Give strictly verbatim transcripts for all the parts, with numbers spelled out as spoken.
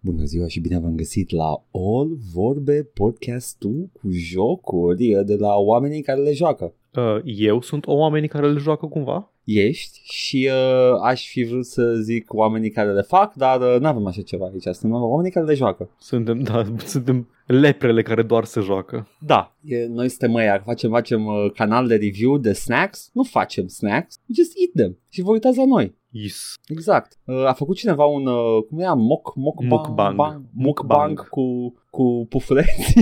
Bună ziua și bine v-am găsit la Ol Vorbe, podcastul cu jocuri de la oamenii care le joacă. Uh, eu sunt oamenii care le joacă cumva? Ești și uh, aș fi vrut să zic oamenii care le fac, dar uh, n-avem așa ceva aici, suntem oamenii care le joacă. Suntem, da, suntem leprele care doar se joacă. Da, e, noi suntem aia, facem, facem uh, canal de review de snacks, nu facem snacks, just eat them și vă uitați la noi. Yes. Exact. Uh, a făcut cineva un, uh, cum era, moc, moc, mukbang, bang, mukbang cu, cu pufuleți.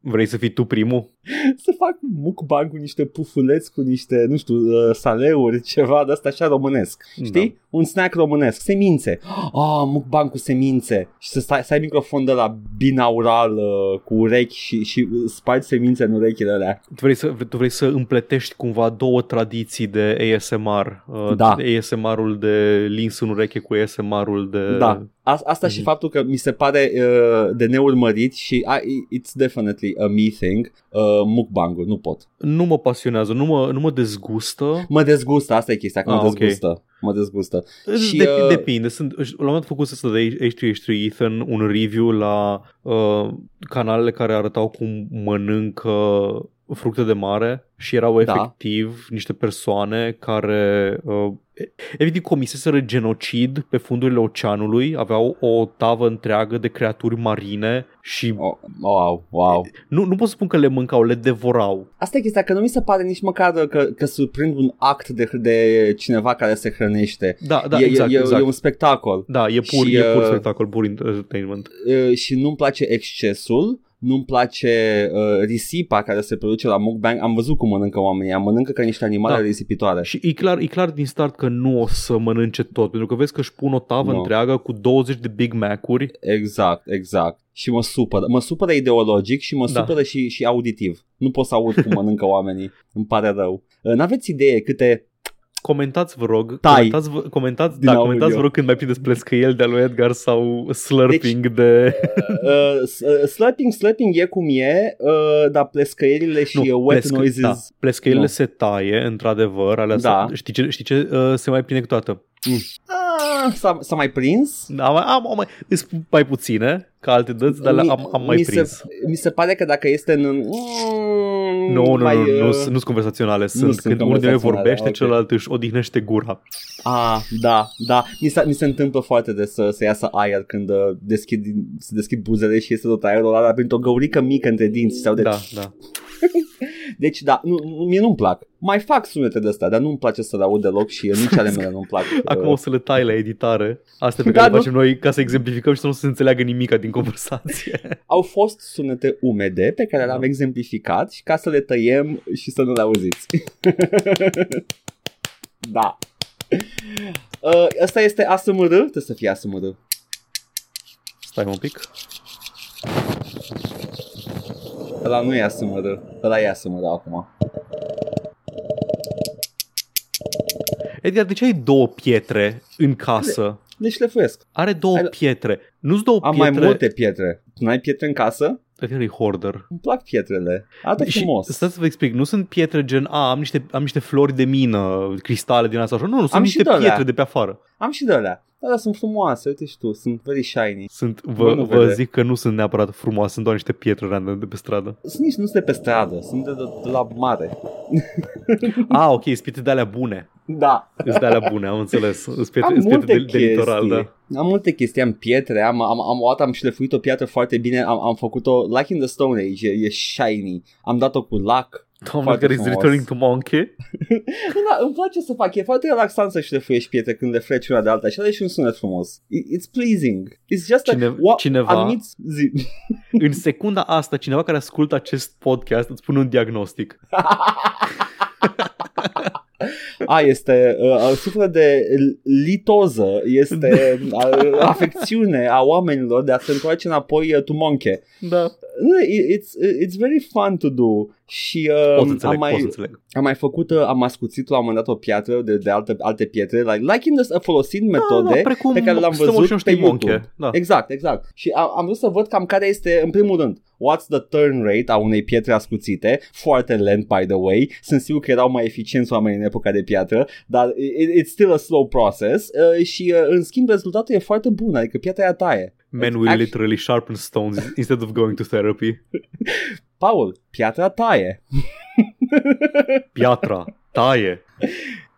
Vrei să fii tu primul? Să fac mukbang cu niște pufuleți, cu niște, nu știu, saleuri, ceva de asta așa românesc. Știi? Da. Un snack românesc. Semințe. Ah, oh, mukbang cu semințe. Și să, stai, să ai microfon de la binaural cu urechi și, și spargi semințe în urechile alea. Tu vrei să, tu vrei să împletești cumva două tradiții de A S M R. Da. A S M R-ul de lins în ureche cu A S M R-ul de... Da. Asta și faptul că mi se pare uh, de neurmărit și uh, it's definitely a me thing, uh, mukbang-ul, nu pot. Nu mă pasionează, nu mă, nu mă dezgustă. Mă dezgustă, asta e chestia, că ah, mă dezgustă. Okay. Mă dezgustă. Și, Dep- uh... Depinde. Sunt, la un moment făcut să de H trei H trei Ethan un review la uh, canalele care arătau cum mănâncă fructe de mare și erau efectiv da. niște persoane care... Uh, Evident, comiseseră genocid pe fundurile oceanului, aveau o tavă întreagă de creaturi marine și... Oh, wow, wow. Nu, nu pot să spun că le mâncau, le devorau. Asta e chestia, că nu mi se pare nici măcar că, că surprind un act de, de cineva care se hrănește. Da, da, e, exact, e, exact. E un spectacol. Da, e pur, și, e pur spectacol, pur entertainment. Și nu-mi place excesul. Nu-mi place uh, risipa care se produce la mukbang. Am văzut cum mănâncă oamenii. Mănâncă ca niște animale da. risipitoare. Și e clar, e clar din start că nu o să mănânce tot, pentru că vezi că își pun o tavă no. întreagă cu douăzeci de Big Mac-uri. Exact, exact. Și mă supără. Mă supără ideologic și mă da. supără și, și auditiv. Nu pot să aud cum mănâncă oamenii. Îmi pare rău. N-aveți idee câte... Comentați, vă rog, comentați, comentați, da, comentați vă rog când mai prindeți plescăieli de-a lui Edgar sau slurping deci, de... uh, slurping, slurping e cum e, uh, dar plescăielile și nu, wet plesc, noises... Da. Plescăielile se taie, într-adevăr, alea da. se, știi ce, știi ce uh, se mai prinde cu toată? Mm. Ah, s-a, s-a mai prins? Da, am, am, am mai, îți spun mai puține ca alte dăți, dar mi, am, am mai mi prins. Se, mi se pare că dacă este în... No, nu, nu, nu, nu-s conversaționale. Sunt când unul dintre vorbește, okay. celălalt își odihnește gura. Ah, da, da. Mi se, mi se întâmplă foarte des să, să iasă aer când deschid, se deschid buzele și iese tot aerul ăla printr-o găurică mică între dinți. Sau de... Da, da. Deci, da, nu, mie nu-mi plac. Mai fac sunete de astea, dar nu-mi place să le aud deloc și nici ale mele nu-mi plac. Acum o să le tai la editare. Astea pe da, care nu? le facem noi ca să exemplificăm și să nu se înțeleagă nimica din conversație. Au fost sunete umede pe care le-am exemplificat și ca să le tăiem și să nu le auziți. Da. Asta este A S M R? Trebuie să fie A S M R. Stai un pic. Ăla nu e A S M R. Ăla e A S M R acum. Edgar, de ce ai două pietre în casă? Le șlefuiesc. Are două ai... pietre. Nu-ți două Am pietre. Am mai multe pietre. Tu n-ai pietre în casă? Edgar e hoarder. Îmi plac pietrele. Arată frumos. Stați să vă explic. Nu sunt pietre gen, a, am niște, am niște flori de mină, cristale din asta. Nu, nu, sunt am niște de-alea. pietre de pe afară. Am și de alea. Dar sunt frumoase, uite și tu, sunt very shiny. Sunt, vă, vă zic că nu sunt neapărat frumoase, sunt doar niște pietre random de pe stradă. Sunt nici nu sunt de pe stradă, sunt de, de, de la mare. Ah, ok, sunt pietre de alea bune. Da. Sunt de alea bune, am înțeles. Sunt pietre, am multe de, de litoral, da. Am multe chestii, am pietre, am, am, am, o dată am șlefuit o pietre foarte bine, am, am făcut-o, like in the Stone Age, e, e shiny, am dat-o cu lac. Doamne, care is returning to monkey. Da, îmi place să fac, e foarte relaxant să șlefuiești pietre când le freci una de alta și are și un sunet frumos. It's pleasing. It's just Cine, like, wow, cineva, admiți, zi. În secunda asta, cineva care ascultă acest podcast îți pune un diagnostic. A, este uh, suflet de litoză, este uh, afecțiune a oamenilor de a se întoarce înapoi uh, to monche. Da. It's, it's very fun to do. Și uh, poți înțeleg, am, mai, poți înțeleg. am mai făcut, uh, am ascuțit la un moment dat o piatră de, de alte, alte pietre, like, like in this, folosind metode da, da, pe care le-am văzut pe YouTube. Da. Exact, exact. Și am, am vrut să văd cam care este, în primul rând, what's the turn rate a unei pietre ascuțite, foarte lent, by the way, sunt sigur că erau mai eficienți oamenii în epoca de piatră, dar it, it's still a slow process uh, și uh, în schimb rezultatul e foarte bun, adică piatra aia taie. Men will actually... literally sharpen stones instead of going to therapy. Paul, piatra taie. Piatra taie.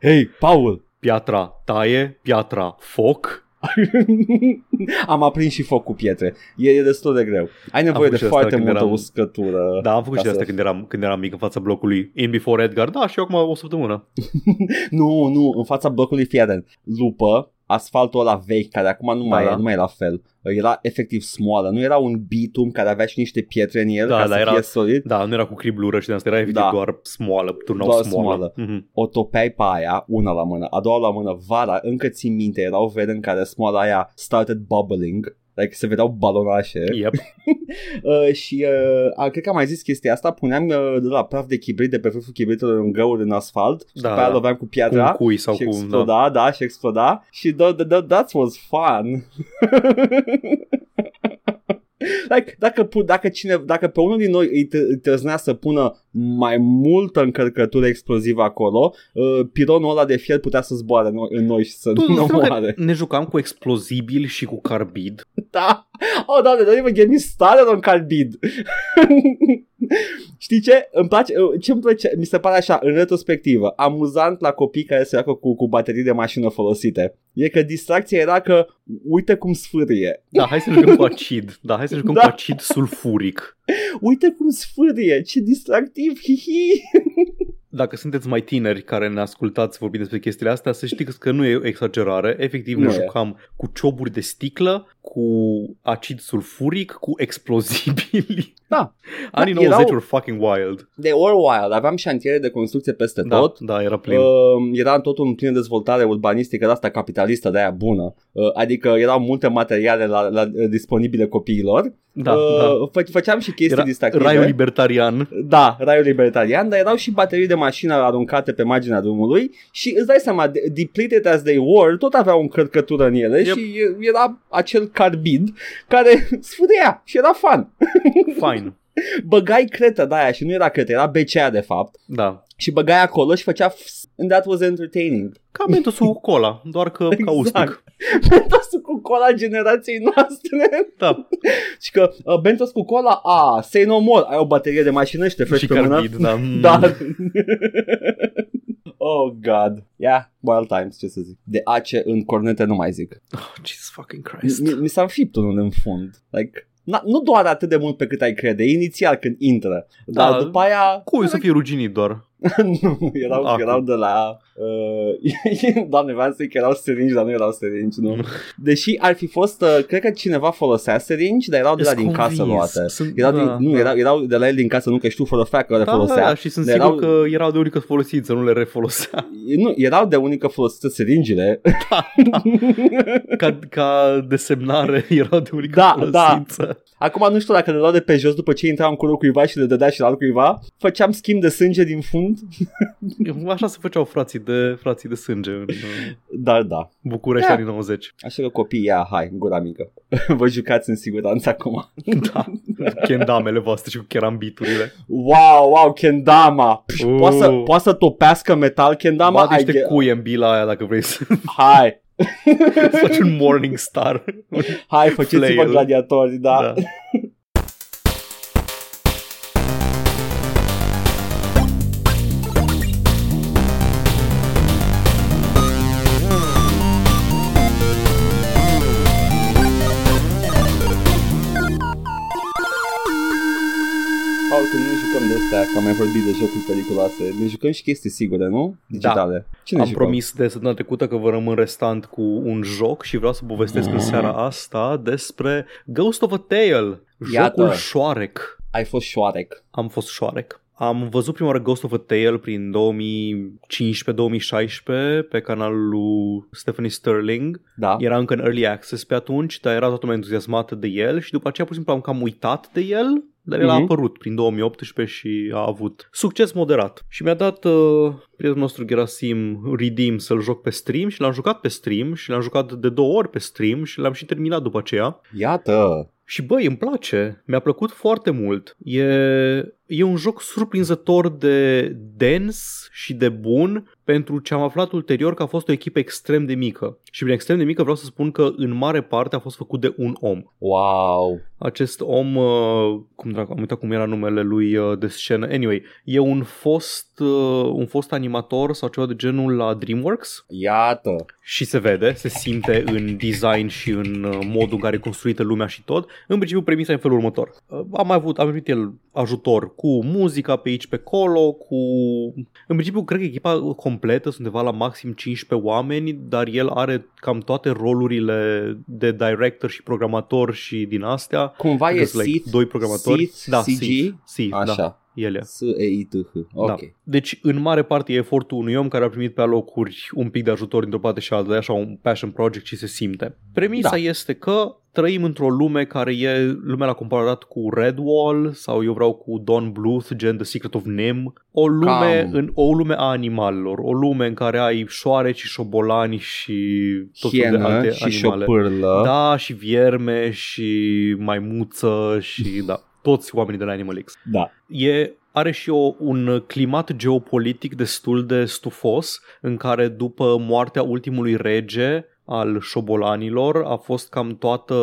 Hei, Paul, piatra taie, piatra foc. Am aprins și foc cu pietre. E, e destul de greu. Ai nevoie de foarte multă eram... uscătură. Da, am făcut și asta să... când, eram, când eram mic în fața blocului in before Edgar. Da, și eu acum o săptămână. Nu, nu, în fața blocului Fieden. Lupă asfaltul ăla vechi, care acum nu mai, da, e, nu mai e la fel. Era efectiv smoală. Nu era un bitum care avea și niște pietre în el, da, ca să era, fie solid. Da, nu era cu criblură și de asta. Era efectiv, da, doar smoală. Turnau doar smoală, smoală. Mm-hmm. O topeai pe aia, una la mână, a doua la mână. Vara, încă țin minte, era o vere în care smoala aia started bubbling, like, se vedeau balonașe. Yep. uh, Și uh, cred că am mai zis chestia asta. Puneam uh, de la praf de chibrit, de pe vârful chibritelor, în găuri în asfalt, da, și pe aia loveam cu piatra, cu un cui sau și cu exploda, un, da. da, și exploda. Și that, that, that was fun. Like, dacă, dacă, cine, dacă pe unul din noi îi trăznea să pună mai multă încărcătură explozivă acolo, uh, pironul ăla de fier putea să zboare în, în noi și să tu, nu moare. Ne jucam cu explozibil și cu carbid. Da. Oh, doamne, doamne, mă gândi stare în carbid. Știi ce? Îmi place, ce îmi place? Mi se pare așa, în retrospectivă, amuzant la copii care se joacă cu, cu baterii de mașină folosite. E că distracția era că uite cum sfârie. Da, hai să jucăm cu acid. Da, hai să jucăm, da, cu acid sulfuric. Uite cum sfârie, ce distractiv, hihi. Dacă sunteți mai tineri care ne ascultați vorbind despre chestiile astea, să știți că nu e o exagerare. Efectiv, ne jucam cu cioburi de sticlă, cu acid sulfuric, cu explozibili. Da. Anii da, nouăzeci erau... fucking wild. They were wild. Aveam șantiere de construcție peste da, tot. Da, era plin. Uh, era totul în plină dezvoltare urbanistică, de asta capitalistă, de aia bună. Uh, adică erau multe materiale la, la, disponibile copiilor. Da, uh, da. Fă- făceam și chestii era distractive. Raiul libertarian. Da, raiul libertarian, dar erau și baterii de mașină aruncate pe marginea drumului și îți dai seama, depleted as they were, tot aveau o încărcătură în ele. Yep. Și era acel carbid care sfârea și era fun. Fine. Băgai cretă de aia și nu era cretă, era B C A de fapt. Da. Și băgai acolo și făcea f- and that was entertaining. Ca mentosul cu cola, doar că exact. Ca ustic. Mentosul cu cola generației noastre. Da. Și că uh, mentos cu cola, a, say no more. Ai o baterie de mașină și te frești pe mână. Da. Da. Oh, God. Yeah, wild times, ce să zic. De ace în cornete nu mai zic. Oh, Jesus fucking Christ. Mi, mi s-a înfipt unul în fund. Like... Na, nu doar atât de mult pe cât ai crede, inițial când intră, dar da, după aia... Cui să fie ruginit doar? Nu, erau, erau de la... Uh, Doamne, vreau să zic că erau seringi, dar nu erau seringi, nu. Deși ar fi fost, uh, cred că cineva folosea seringi, dar erau de la din casă luate. Erau, da, din, nu, da. erau, erau de la el din casă, nu că știu fără fac că le da, folosea. Da, și sunt erau, sigur că erau de unică folosită, nu le refolosea. Nu, erau de unică folosită seringile. Da, da. Ca, ca desemnare erau de unică da, folosită. Da. Acum nu știu dacă le luau de pe jos după ce intram în curul cuiva și le dădea și la altcuiva, făceam schimb de sânge din fund. Așa se făceau frații de, frații de sânge în da, da. București, da. Anii nouăzeci. Așa că copiii, ia, hai, gura mică. Vă jucați în siguranță acum. Da, kendamele voastre și cu kerambiturile. Wow, wow, kendama. uh. Poate să, poate să topească metal kendama? Bate niște cuie în bila aia dacă vrei să... Hai. Să faci un morning star. Hai, făceți-vă gladiatori, da, da. Că am mai vorbit de jocuri periculoase. Ne jucăm și chestii sigure, nu? Digitale. Da. Ce am jucăm? Promis de săptămâna trecută că vă rămân restant cu un joc și vreau să povestesc mm-hmm. în seara asta despre Ghost of a Tale. Iată. Jocul șoarec. Ai fost șoarec. Am fost șoarec. Am văzut prima oară Ghost of a Tale prin două mii cincisprezece două mii șaisprezece pe canalul lui Stephanie Sterling. Da. Era încă în Early Access pe atunci, dar era toată lumea entuziasmată de el și după aceea pur și simplu am cam uitat de el. Dar el a apărut prin două mii optsprezece și a avut succes moderat. Și mi-a dat uh, prietenul nostru Gerasim Redeem să-l joc pe stream și l-am jucat pe stream și l-am jucat de două ori pe stream și l-am și terminat după aceea. Iată! Și băi, îmi place, mi-a plăcut foarte mult. E E un joc surprinzător de dens și de bun, pentru ce am aflat ulterior că a fost o echipă extrem de mică. Și prin extrem de mică vreau să spun că în mare parte a fost făcut de un om. Wow! Acest om, cum dracu, am uitat cum era numele lui de scenă. Anyway, e un fost, un fost animator sau ceva de genul la DreamWorks. Iată! Și se vede, se simte în design și în modul în care e construită lumea și tot. În principiu, premisa e în felul următor. Am avut, am primit el ajutor cu muzica pe aici, pe acolo, cu... În principiu, cred că echipa completă sunt undeva la maxim cincisprezece oameni, dar el are cam toate rolurile de director și programator și din astea. Cumva e Sith, doi programatori. Da, C G, așa. Ele. Da. Deci în mare parte e efortul unui om care a primit pe alocuri un pic de ajutor dintr-o parte și alta, de așa un passion project și se simte. Premisa da. Este că trăim într-o lume care e, lumea l-a comparat cu Redwall sau eu vreau cu Don Bluth, gen The Secret of Nim, o lume, în, o lume a animalelor, o lume în care ai șoareci și șobolani și tot felul de alte și animale. Șopârlă. Da, și vierme și maimuță și da. Toți oamenii de la Animal X. Da. E, are și o, un climat geopolitic destul de stufos, în care după moartea ultimului rege al șobolanilor a fost cam toată,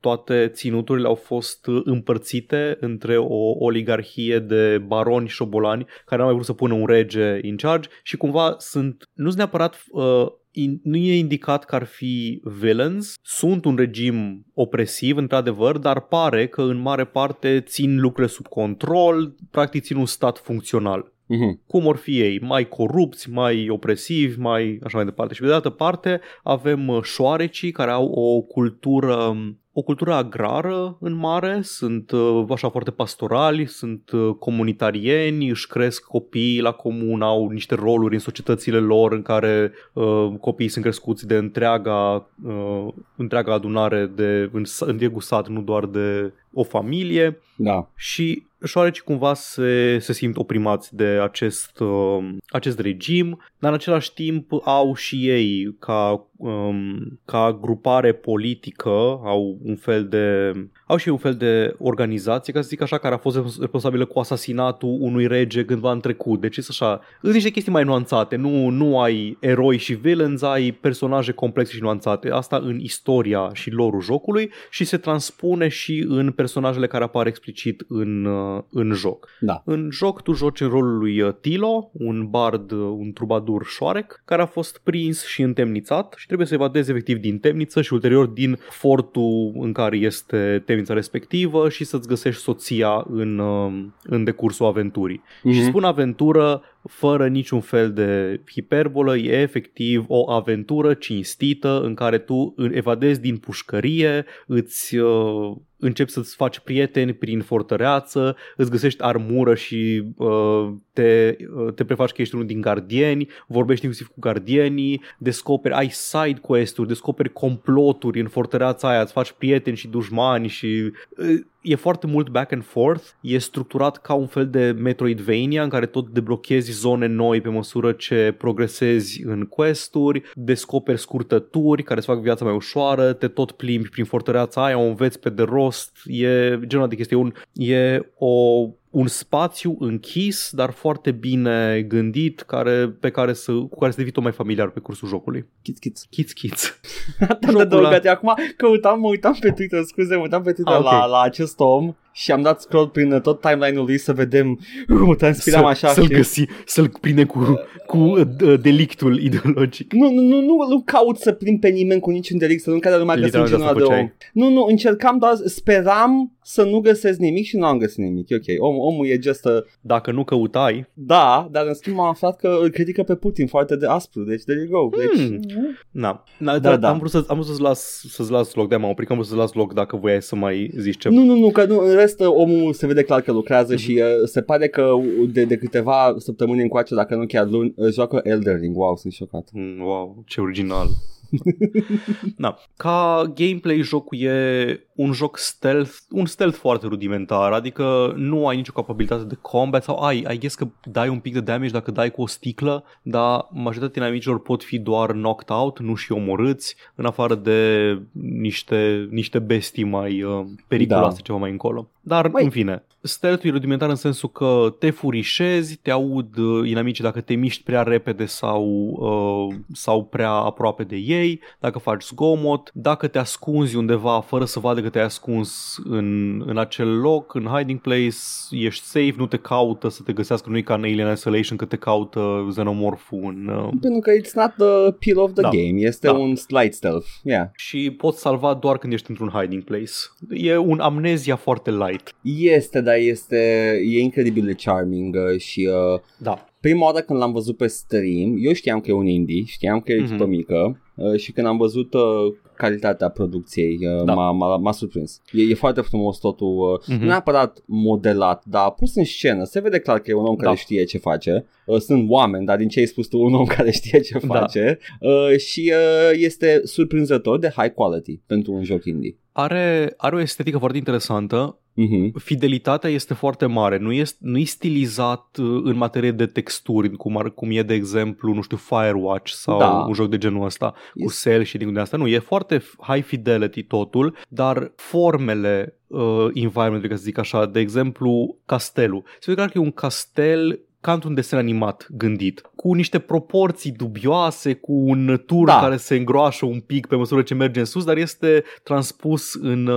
toate ținuturile au fost împărțite între o oligarhie de baroni șobolani care n-au mai vrut să pună un rege in charge și cumva sunt, nu-s neapărat... Uh, In, nu e indicat că ar fi villains, sunt un regim opresiv, într-adevăr, dar pare că în mare parte țin lucrurile sub control, practic țin un stat funcțional. Uhum. Cum or fi ei, mai corupți, mai opresivi, mai așa mai departe. Și pe de altă parte avem șoarecii care au o cultură, o cultură agrară în mare, sunt așa foarte pastorali, sunt comunitarieni, își cresc copiii la comun, au niște roluri în societățile lor în care uh, copiii sunt crescuți de întreaga, uh, întreaga adunare de întregul sat, nu doar de o familie. Da. Și șoarecii cumva se, se simt oprimați de acest, uh, acest regim, dar în același timp au și ei ca, um, ca grupare politică, au un fel de, au și un fel de organizație, ca să zic așa, care a fost responsabilă cu asasinatul unui rege cândva în trecut. Deci sunt așa, sunt niște chestii mai nuanțate, nu, nu ai eroi și villains, ai personaje complexe și nuanțate. Asta în istoria și lore-ul jocului și se transpune și în personajele care apar explicit în, în joc. Da. În joc tu joci în rolul lui Tilo, un bard, un trubadur șoarec, care a fost prins și întemnițat și trebuie să evadeze efectiv din temniță și ulterior din fortul în care este temnița respectivă și să-ți găsești soția în, în decursul aventurii. Mm-hmm. Și spun aventură fără niciun fel de hiperbolă, e efectiv o aventură cinstită în care tu evadezi din pușcărie, îți uh, începi să-ți faci prieteni prin fortăreață, îți găsești armură și uh, te, uh, te prefaci că ești unul din gardieni, vorbești inclusiv cu gardienii, descoperi, ai side quest-uri, descoperi comploturi în fortăreața aia, îți faci prieteni și dușmani și... Uh, E foarte mult back and forth, e structurat ca un fel de Metroidvania în care tot deblochezi zone noi pe măsură ce progresezi în quest-uri, descoperi scurtături care îți fac viața mai ușoară, te tot plimbi prin fortăreața aia, o înveți pe de rost, e genul de chestie, un, e o... un spațiu închis, dar foarte bine gândit, care, pe care să, cu care să devii tot mai familiar pe cursul jocului. Kids, kids. Kids, kids. Atât de adăugate. Acum căutam, mă uitam pe Twitter, scuze, mă uitam pe Twitter ah, okay. la, la acest om și am dat scroll prin tot timeline-ul lui să vedem, mă transpiram așa. Să-l găsi, să-l prinde cu, cu delictul ideologic. Nu, nu, nu, nu, nu caut să prind pe nimeni cu niciun delict, să nu cadă lumea că sunt genul de om. Nu, nu, încercam doar, speram să nu găsesc nimic și nu am găsit nimic. E ok, om, omul e gestă. Dacă nu căutai. Da, dar în schimb am aflat că îl critică pe Putin foarte de aspru, deci there you go. Deci... Hmm. Na, da, da, da. Am vrut, să, am vrut să-ți, las, să-ți las loc, de-aia m-am oprit, că am vrut să-ți las loc dacă voiai să mai zici ceva. Nu, nu, nu, că nu, în rest omul se vede clar că lucrează mm-hmm. și uh, se pare că de, de câteva săptămâni încoace, dacă nu chiar luni, joacă Elden Ring. Wow, sunt șocat. Mm, wow, ce original. Da. Ca gameplay jocul e un joc stealth, un stealth foarte rudimentar, adică nu ai nicio capabilitate de combat sau ai, I guess că dai un pic de damage dacă dai cu o sticlă, dar majoritatea inimicilor pot fi doar knocked out, nu și omorâți, în afară de niște, niște bestii mai uh, periculoase da. Ceva mai încolo. Dar, Băi. în fine, stealth-ul e rudimentar în sensul că te furișezi, te aud inamicii dacă te miști prea repede sau, uh, sau prea aproape de ei, dacă faci zgomot, dacă te ascunzi undeva fără să vadă că te-ai ascuns în, în acel loc, în hiding place, ești safe, nu te caută să te găsească, nu-i ca în Alien Isolation că te caută xenomorful. În, uh... Pentru că it's not the peel of the da. game, este da. un slight stealth. Yeah. Și poți salva doar când ești într-un hiding place. E un amnezia foarte light. Este, dar este e incredibil de charming și uh, da. prima oară când l-am văzut pe stream, eu știam că e un indie, știam că e o echipă mm-hmm. mică uh, și când am văzut uh, calitatea producției uh, da. m-a, m-a, m-a surprins. E, e foarte frumos totul, uh, mm-hmm. nu neapărat modelat, dar pus în scenă. Se vede clar că e un om da. care știe ce face. Uh, sunt oameni, dar din ce ai spus tu, un om care știe ce face. Da. Uh, și uh, este surprinzător de high quality pentru un joc indie. Are, are o estetică foarte interesantă. Uh-huh. Fidelitatea este foarte mare, nu este, nu e stilizat în materie de texturi, cum, ar, cum e de exemplu, nu știu, Firewatch sau da. un joc de genul ăsta, yes. cu cel și din asta. Nu, e foarte high fidelity totul, dar formele uh, environment, ca să zic așa, de exemplu, castelul. Se vede că e un castel ca într-un desen animat gândit, cu niște proporții dubioase, cu un tur da. care se îngroașă un pic pe măsură ce merge în sus, dar este transpus în,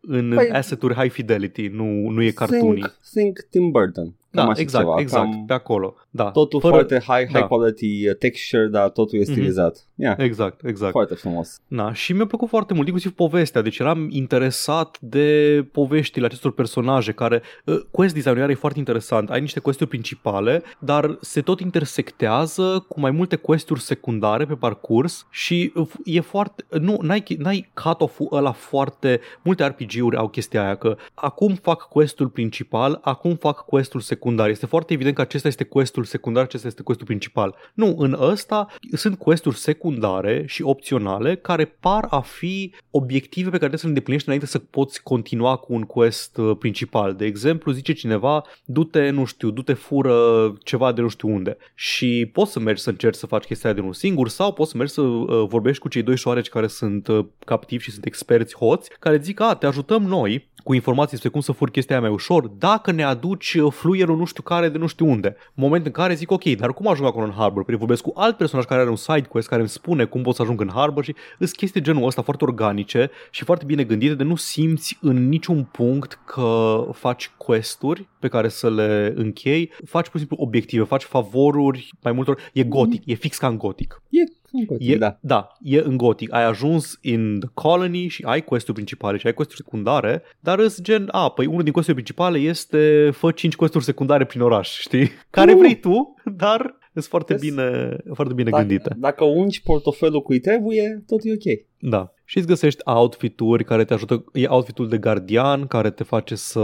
în păi, asset-uri high fidelity, nu, nu e cartoonii. Think, think Tim Burton. Da, exact, ceva, exact, cam... pe acolo. Da. Totul Fără... foarte high, high da. quality texture, dar totul e stilizat. Mm-hmm. Yeah. Exact, exact. Foarte frumos. Da, și mi-a plăcut foarte mult, inclusiv povestea, deci eram interesat de poveștile acestor personaje care, quest design-ul e foarte interesant, ai niște quest-uri principale, dar se tot intersectează cu mai multe quest-uri secundare pe parcurs și e foarte, nu, n-ai, n-ai cut-off-ul ăla foarte, multe R P G-uri au chestia aia, că acum fac quest-ul principal, acum fac quest-ul secundar. Este foarte evident că acesta este quest-ul secundar, acesta este quest-ul principal. Nu, în ăsta sunt quest-uri secundare și opționale care par a fi obiective pe care trebuie să le îndeplinești înainte să poți continua cu un quest principal. De exemplu, zice cineva, du-te, nu știu, du-te fură ceva de nu știu unde. Și poți să mergi să încerci să faci chestia de unul singur sau poți să mergi să vorbești cu cei doi șoareci care sunt captivi și sunt experți hoți, care zic, a, te ajutăm noi cu informații despre cum să furi chestia mai ușor dacă ne aduci fluierul nu știu care de nu știu unde. Moment în care zic, ok, dar cum ajung acolo în harbor? Păi vorbesc cu alt personaj care are un side quest care îmi spune cum pot să ajung în harbor și îs chestii genul ăsta foarte organice și foarte bine gândite, de nu simți în niciun punct că faci quest-uri pe care să le închei, faci pur și simplu obiective, faci favoruri mai multor. E gotic, e fix ca în gotic. E în gotic, e, da. Da, e în gotic. Ai ajuns in the colony și ai quest-uri principale și ai quest-uri secundare, dar îs gen, a, păi unul din quest-urile principale este fă cinci quest-uri secundare prin oraș, știi? Care uh. vrei tu, dar sunt foarte yes. bine, foarte bine dacă, gândite. Dacă ungi portofelul cui trebuie, tot e ok. Da. Și îți găsești outfituri care te ajută, e outfitul de gardian care te face să...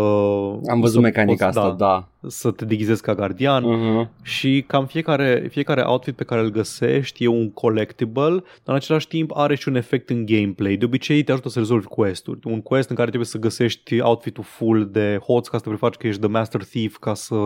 Am văzut să mecanica poți, asta, da, da. Să te deghizezi ca gardian uh-huh. și cam fiecare, fiecare outfit pe care îl găsești e un collectible, dar în același timp are și un efect în gameplay. De obicei te ajută să rezolvi quest-uri. Un quest în care trebuie să găsești outfit-ul full de hoți ca să te prefaci că ești the master thief ca să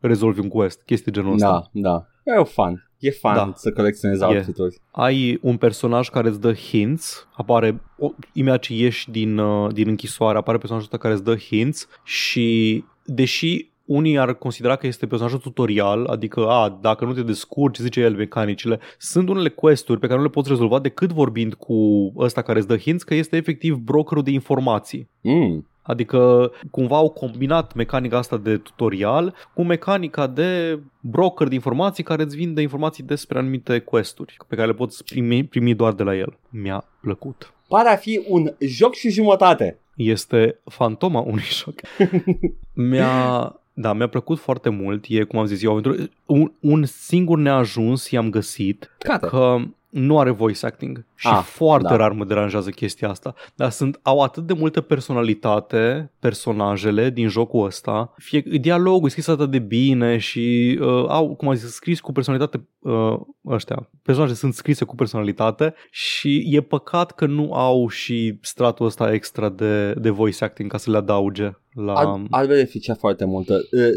rezolvi un quest. Chestii genul ăsta. Da, da. E o fun. E fun da. să colecționezi outfit-uri. Ai un personaj care îți dă hints, apare, o, imediat ce ieși din, din închisoare, apare personajul ăsta care îți dă hints și deși unii ar considera că este personajul tutorial, adică, a, dacă nu te descurci, zice el, mecanicile, sunt unele quest-uri pe care nu le poți rezolva decât vorbind cu ăsta care îți dă hints, că este efectiv brokerul de informații. Mm. Adică cumva au combinat mecanica asta de tutorial cu mecanica de broker de informații care îți vinde informații despre anumite quest-uri pe care le poți primi, primi doar de la el. Mi-a plăcut. Pare a fi un joc și jumătate. Este fantoma unui joc. Mi-a... Da, mi-a plăcut foarte mult. E, cum am zis eu, un, un singur neajuns i-am găsit. Cata. Că... nu are voice acting și ah, foarte da. rar mă deranjează chestia asta, dar sunt, au atât de multă personalitate personajele din jocul ăsta, fie dialogul e scris atât de bine și uh, au, cum am zis, scris cu personalitate uh, ăștia, personaje sunt scrise cu personalitate și e păcat că nu au și stratul ăsta extra de, de voice acting ca să le adauge. La... Ar, ar beneficia foarte mult.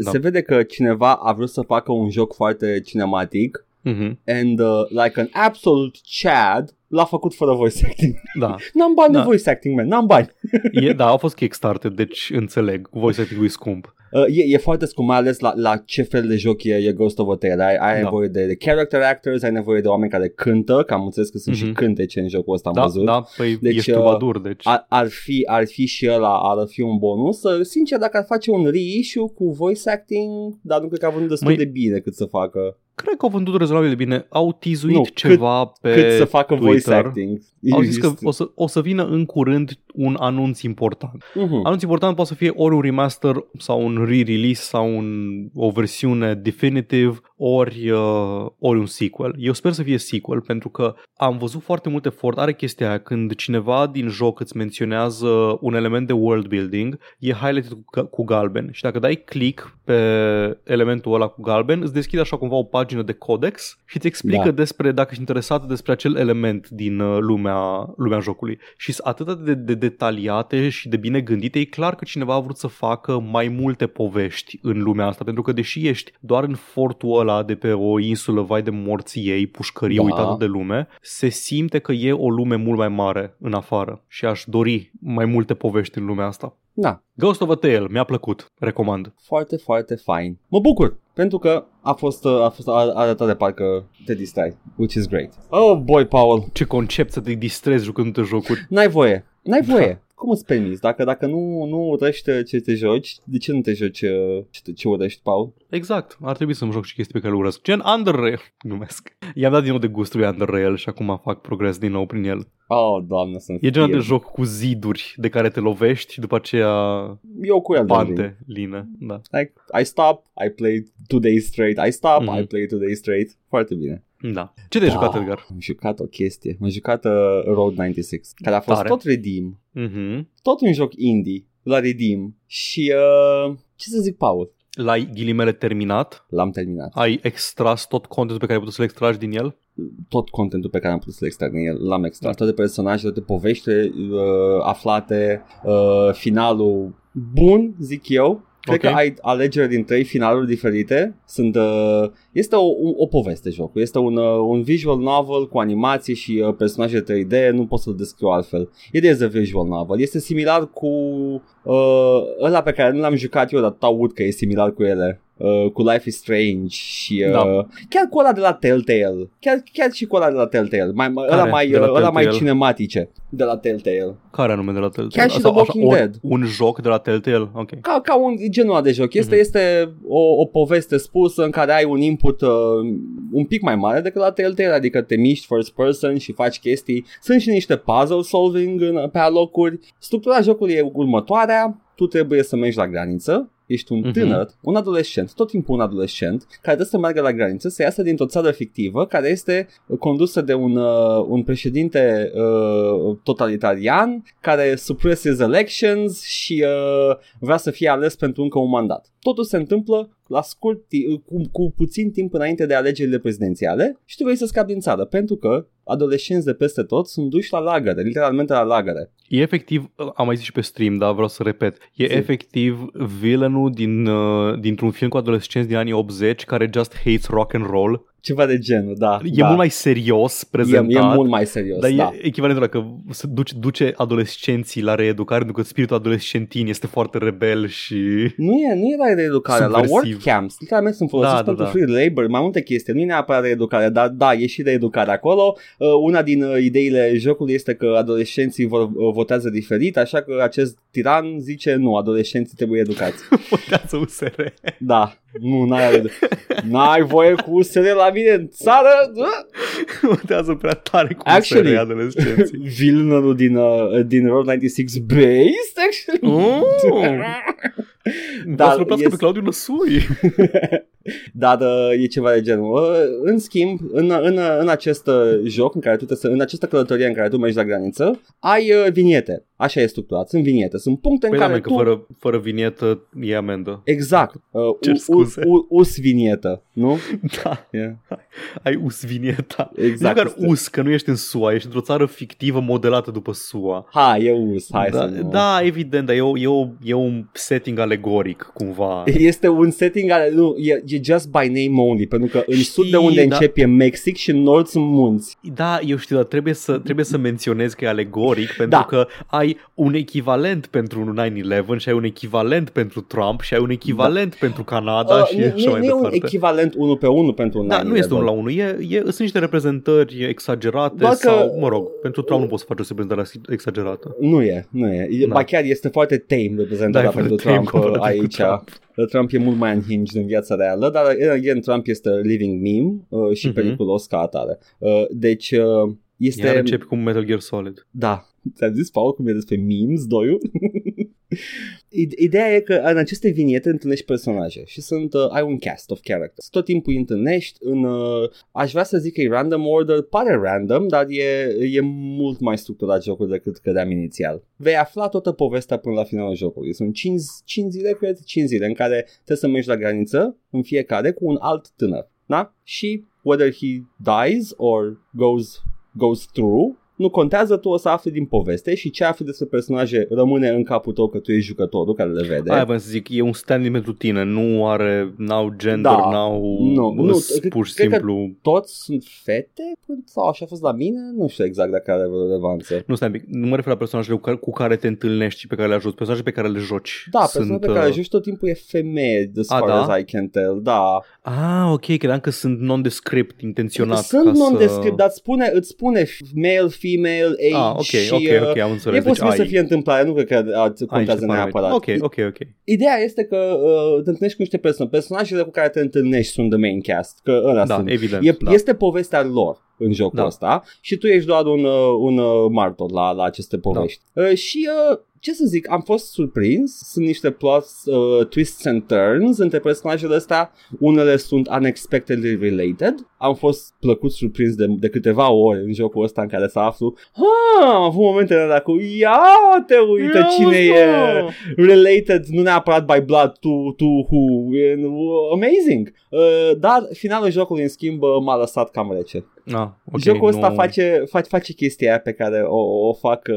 Se da. vede că cineva a vrut să facă un joc foarte cinematic mm-hmm. and uh, like an absolute Chad l-a făcut fără voice acting. Da. N-am bani da. de voice acting, man, n-am bani. E, da, a fost Kickstarter, deci înțeleg, voice acting-ul e scump. Uh, e, e foarte scump, mai ales la, la ce fel de joc e, e Ghost of a Tale. Ai, ai da. nevoie de, de character actors, ai nevoie de oameni care cântă, că am înțeles că sunt mm-hmm. și cântece în jocul ăsta, am da, văzut. Da, păi deci, ești tubadur, deci. Ar, ar, fi, ar fi și ăla, ar fi un bonus. Sincer, dacă ar face un reissue cu voice acting, dar nu cred că a vândut destul Măi... de bine cât să facă. Cred că au vândut rezonabil de bine, au tizuit nu, ceva cât, pe cât să facă Twitter. Voice acting. Au zis că o să, o să vină în curând un anunț important. Uh-huh. Anunț important poate să fie ori un remaster sau un re-release sau un, o versiune definitive, ori, uh, ori un sequel. Eu sper să fie sequel pentru că am văzut foarte mult efort. Are chestia aia, când cineva din joc îți menționează un element de world building, e highlighted cu, cu galben și dacă dai click pe elementul ăla cu galben, îți deschide așa cumva o pagină de codex și îți explică da. despre, dacă ești interesat, despre acel element din lumea, lumea jocului. Și sunt atât de, de detaliate și de bine gândite, e clar că cineva a vrut să facă mai multe povești în lumea asta, pentru că deși ești doar în fortul ăla de pe o insulă vai de morții ei, pușcărie da. uitată de lume, se simte că e o lume mult mai mare în afară și aș dori mai multe povești în lumea asta. Da. Ghost of a Tale, mi-a plăcut, recomand. Foarte, foarte fain. Mă bucur, pentru că a fost, a fost arătat de parcă te distrai, which is great. Oh boy, Paul. Ce concept să te distrezi jucându-te jocuri. N-ai voie, n-ai voie. Da. Cum îți permiți? Dacă, dacă nu, nu urăști ce te joci, de ce nu te joci ce, te, ce urăști, Paul? Exact, ar trebui să-mi joc și chestii pe care le urăsc. Gen Under Rail, numesc. I-am dat din nou de gustul lui Under Rail și acum fac progres din nou prin el. Oh, doamne, sunt E genul de joc cu ziduri de care te lovești și după aceea eu cu el pante, lină. Da. Like, I stop, I play two days straight, I stop, mm-hmm. I play two days straight. Foarte bine. Da. Ce te-ai da. jucat, Edgar? Am jucat o chestie. M-am jucat uh, Road nouăzeci și șase, care a fost Tare. tot Redeem. Mm-hmm. Tot un joc indie la Redeem. Și uh, ce să zic, Paul? L-ai, ghilimele, terminat? L-am terminat. Ai extras tot contentul pe care ai putut să-l extragi din el? Tot contentul pe care am putut să-l extrag din el l-am extras. Toate personajele, toate poveștile uh, aflate, uh, finalul bun, zic eu. Cred okay. că ai alegeri din trei finaluri diferite. Sunt, uh, este o, o, o poveste jocul. Este un, uh, un visual novel cu animații și uh, personaje trei D. Nu pot să-l descriu altfel. It is a visual novel. Este similar cu uh, ăla pe care nu l-am jucat eu, dar taud că e similar cu ele. Uh, cu Life is Strange și uh, da. chiar cu ăla de la Telltale. Chiar, chiar și cu ăla de la Telltale. Mai, ăla mai, la ăla Telltale? Mai cinematice de la Telltale. Care anume de la Telltale? Chiar și The Walking așa, Dead. Un, un joc de la Telltale? Okay. Ca, ca un genul de joc. Este, mm-hmm. este o, o poveste spusă în care ai un input uh, un pic mai mare decât la Telltale, adică te miști first person și faci chestii. Sunt și niște puzzle solving în, pe alocuri. Structura jocului e următoarea. Tu trebuie să mergi la graniță. Ești un tânăr, uh-huh. un adolescent, tot timpul un adolescent, care trebuie să meargă la graniță, să iasă dintr-o țară fictivă care este condusă de un, uh, un președinte uh, totalitarian care suppresses elections și uh, vrea să fie ales pentru încă un mandat. Totul se întâmplă la scurt, cu, cu puțin timp înainte de alegerile prezidențiale și tu vrei să scapi din țară, pentru că adolescenți de peste tot sunt duși la lagăre, literalmente la lagăre. E efectiv, am mai zis și pe stream, dar vreau să repet, e Sim. efectiv villainul din, dintr-un film cu adolescenți din anii optzeci care just hates rock and roll. Ceva de genul, da. E da. mult mai serios prezentat. E, e mult mai serios, dar da. Dar e echivalentul ăla că se duce, duce adolescenții la reeducare, pentru că spiritul adolescentin este foarte rebel și... Nu e, nu e la reeducare, subversiv. La work camps. Literalmente sunt folosiți da, pentru da, da. free labor, mai multe chestii. Nu e neapărat reeducare, dar da, e și reeducare acolo. Una din ideile jocului este că adolescenții vor, votează diferit, așa că acest tiran zice nu, adolescenții trebuie educați. Votează U S R. Da. Nu, n-ai, n-ai voie cu U S R la mine în țară. Votează prea tare cu actually, U S R adolescenții. Villainul din, uh, din Road nouăzeci și șase based, actually. Oh. Dar să este... pe Claudiu Năsui. Dar uh, e ceva de genul. Uh, în schimb, în, în, în acest joc, în, care tu te, în această călătorie în care tu mergi la graniță, ai uh, viniete. Așa e structurat, sunt viniete, sunt puncte păi în care tu... Păi fără, fără vinietă e amendă. Exact, uh, cer scuze. U, u, us vinietă, nu? Da, yeah. Ai us vinieta. Exact. Nu este... us, că nu ești în S U A, ești într-o țară fictivă modelată după S U A. Ha, e us, hai da, să nu... Da, evident, dar e, o, e, o, e un setting alegoric, cumva. Este un setting, ale... nu, e, e just by name only, pentru că în știi, sud de unde da... începe e Mexic și în nord sunt munți. Da, eu știu, dar trebuie să, trebuie să menționez că e alegoric, pentru da. Că ai un echivalent pentru nine eleven și ai un echivalent pentru Trump și ai un echivalent da. Pentru Canada uh, și nu, așa mai departe. Nu e un echivalent unul pe unul pentru nine eleven. Da, nu este unul la unul. E, e, sunt niște reprezentări exagerate Dacă... sau, mă rog, pentru Trump nu poți să faci o reprezentare exagerată. Nu e, nu e. Da. Ba chiar este foarte tame reprezentarea da, pentru Trump aici. Trump. Trump e mult mai unhinged în viața reală, dar again, Trump este living meme uh, și uh-huh. periculos ca atare. Uh, deci... Uh, Este... Iar începi cu Metal Gear Solid. Da, ți-am zis, Paul, cum e despre memes, doiul. Ideea e că în aceste viniete întâlnești personaje și sunt, uh, ai un cast of characters. Tot timpul îi întâlnești în, uh, aș vrea să zic că e random order, pare random, dar e, e mult mai structurat jocul decât credeam inițial. Vei afla toată povestea până la finalul jocului. Sunt cinci zile, cred, cinci zile în care trebuie să mergi la graniță, în fiecare, cu un alt tânăr. Da? Și whether he dies or goes... goes through, nu contează, tu o să afli din poveste și ce afli despre personaje rămâne în capul tău că tu ești jucătorul care le vede. Aia vreau să zic, e un standing pentru tine, nu are, n-au gender, da, n-au nu, nu, pur și simplu. Cred că toți sunt fete sau așa a fost la mine, nu știu exact dacă are relevanță. Nu, stai un pic, nu mă refer la personajele cu care, cu care te întâlnești și pe care le ajuți, personaje pe care le joci. Da, sunt... personajele pe care le joci tot timpul e femeie, as far da? As I can tell, da. Ah, ok, credeam că sunt non-descript, intenționat. Sunt non-descript, să... dar spune, îți spune male, female, age ah, okay, și okay, okay, am înțeles. E posibil deci, să fie întâmplare, nu cred că contează neapărat. Ok, ok, ok. Ideea este că uh, te întâlnești cu niște persoane, personajele cu care te întâlnești sunt the main cast, că ăla da, sunt. Evident, e, da. Este povestea lor în jocul da. Ăsta și tu ești doar un, un, un martor la, la aceste povești. Da. Uh, și... Uh, ce să zic, am fost surprins, sunt niște plus uh, twists and turns între personajele astea, unele sunt unexpectedly related, am fost plăcut surprins de, de câteva ori în jocul ăsta în care să aflu, ha, am avut momentele alea cu, ia te uită ia cine e related, nu neapărat by blood to, to who, and, uh, amazing, uh, dar finalul jocului în schimb uh, m-a lăsat cam rece. Ah, okay, jocul ăsta nu... face, face, face chestia aia pe care o, o fac,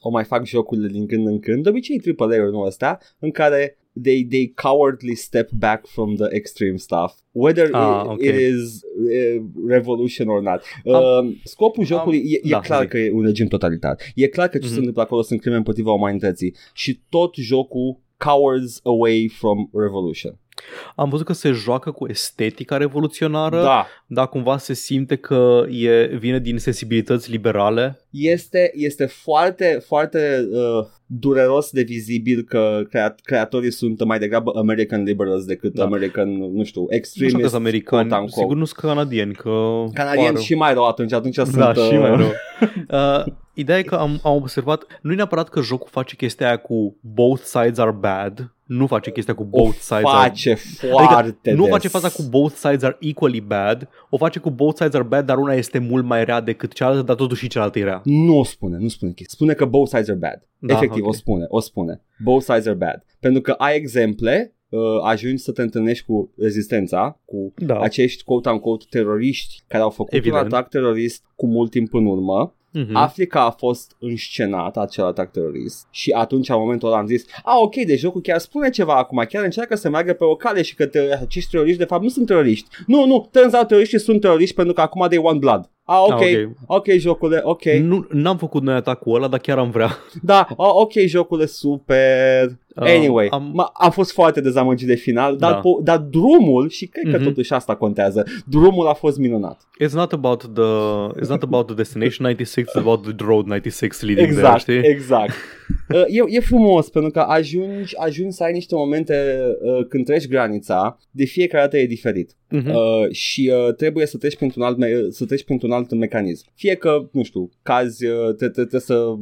o mai fac jocurile din când în când. De obicei triple A-ul ăsta în care they, they cowardly step back from the extreme stuff. Whether ah, it, okay. it is revolution or not. Am, Scopul jocului am, e, e da, clar zic. Că e un regim totalitar. E clar că ce mm-hmm. se întâmplă acolo sunt crime împotriva umanității și tot jocul cowards away from revolution. Am văzut că se joacă cu estetica revoluționară, da. Dar cumva se simte că e, vine din sensibilități liberale. Este, este foarte, foarte uh, dureros de vizibil că creat- creatorii sunt mai degrabă American liberals decât da. American, nu știu, extremist. Nu știu americani, sigur nu sunt canadieni. Că canadieni pară. Și mai rău atunci, atunci da, sunt... Da, și uh, mai rău. uh, ideea e că am, am observat, nu e neapărat că jocul face chestia aia cu both sides are bad... Nu face chestia cu both sides face are... foarte adică nu des. Face faza cu both sides are equally bad. O face cu both sides are bad, dar una este mult mai rea decât cealaltă, dar totuși cealaltă e rea. Nu o spune, nu spune chestia. Spune că both sides are bad. Da, efectiv, okay. o spune, o spune. Both sides are bad. Pentru că ai exemple, ajungi să te întâlnești cu rezistența, cu da. Acești quote-unquote teroriști care au făcut evident. Un atac terorist cu mult timp în urmă. Mm-hmm. Afli că a fost înscenat acel atac terorist și atunci în momentul ăla am zis a, ok, deci jocul chiar spune ceva acum, chiar încearcă să meargă pe o cale și că te- acești teroriști de fapt nu sunt teroriști. Nu, nu, turns out teroriștii sunt teroriști pentru că acum they want blood. A, ok, a, okay. ok, jocule, ok. Nu, n-am făcut noi atacul ăla, dar chiar am vrea. Da, a, ok, jocule, super. Anyway, uh, am... am fost foarte dezamăgit de final, dar, da. po- dar drumul, și cred că mm-hmm. totuși asta contează, drumul a fost minunat. It's not about the, it's not about the destination ninety-six, it's about the road ninety-six leading exact, there, știi? Exact, exact. E, e frumos, pentru că ajungi, ajungi să ai niște momente uh, când treci granița, de fiecare dată e diferit. Uh-huh. Uh, și uh, trebuie să treci printr-un alt, me- să treci printr-un alt mecanism. Fie că, nu știu, cazi, uh, te, te, te să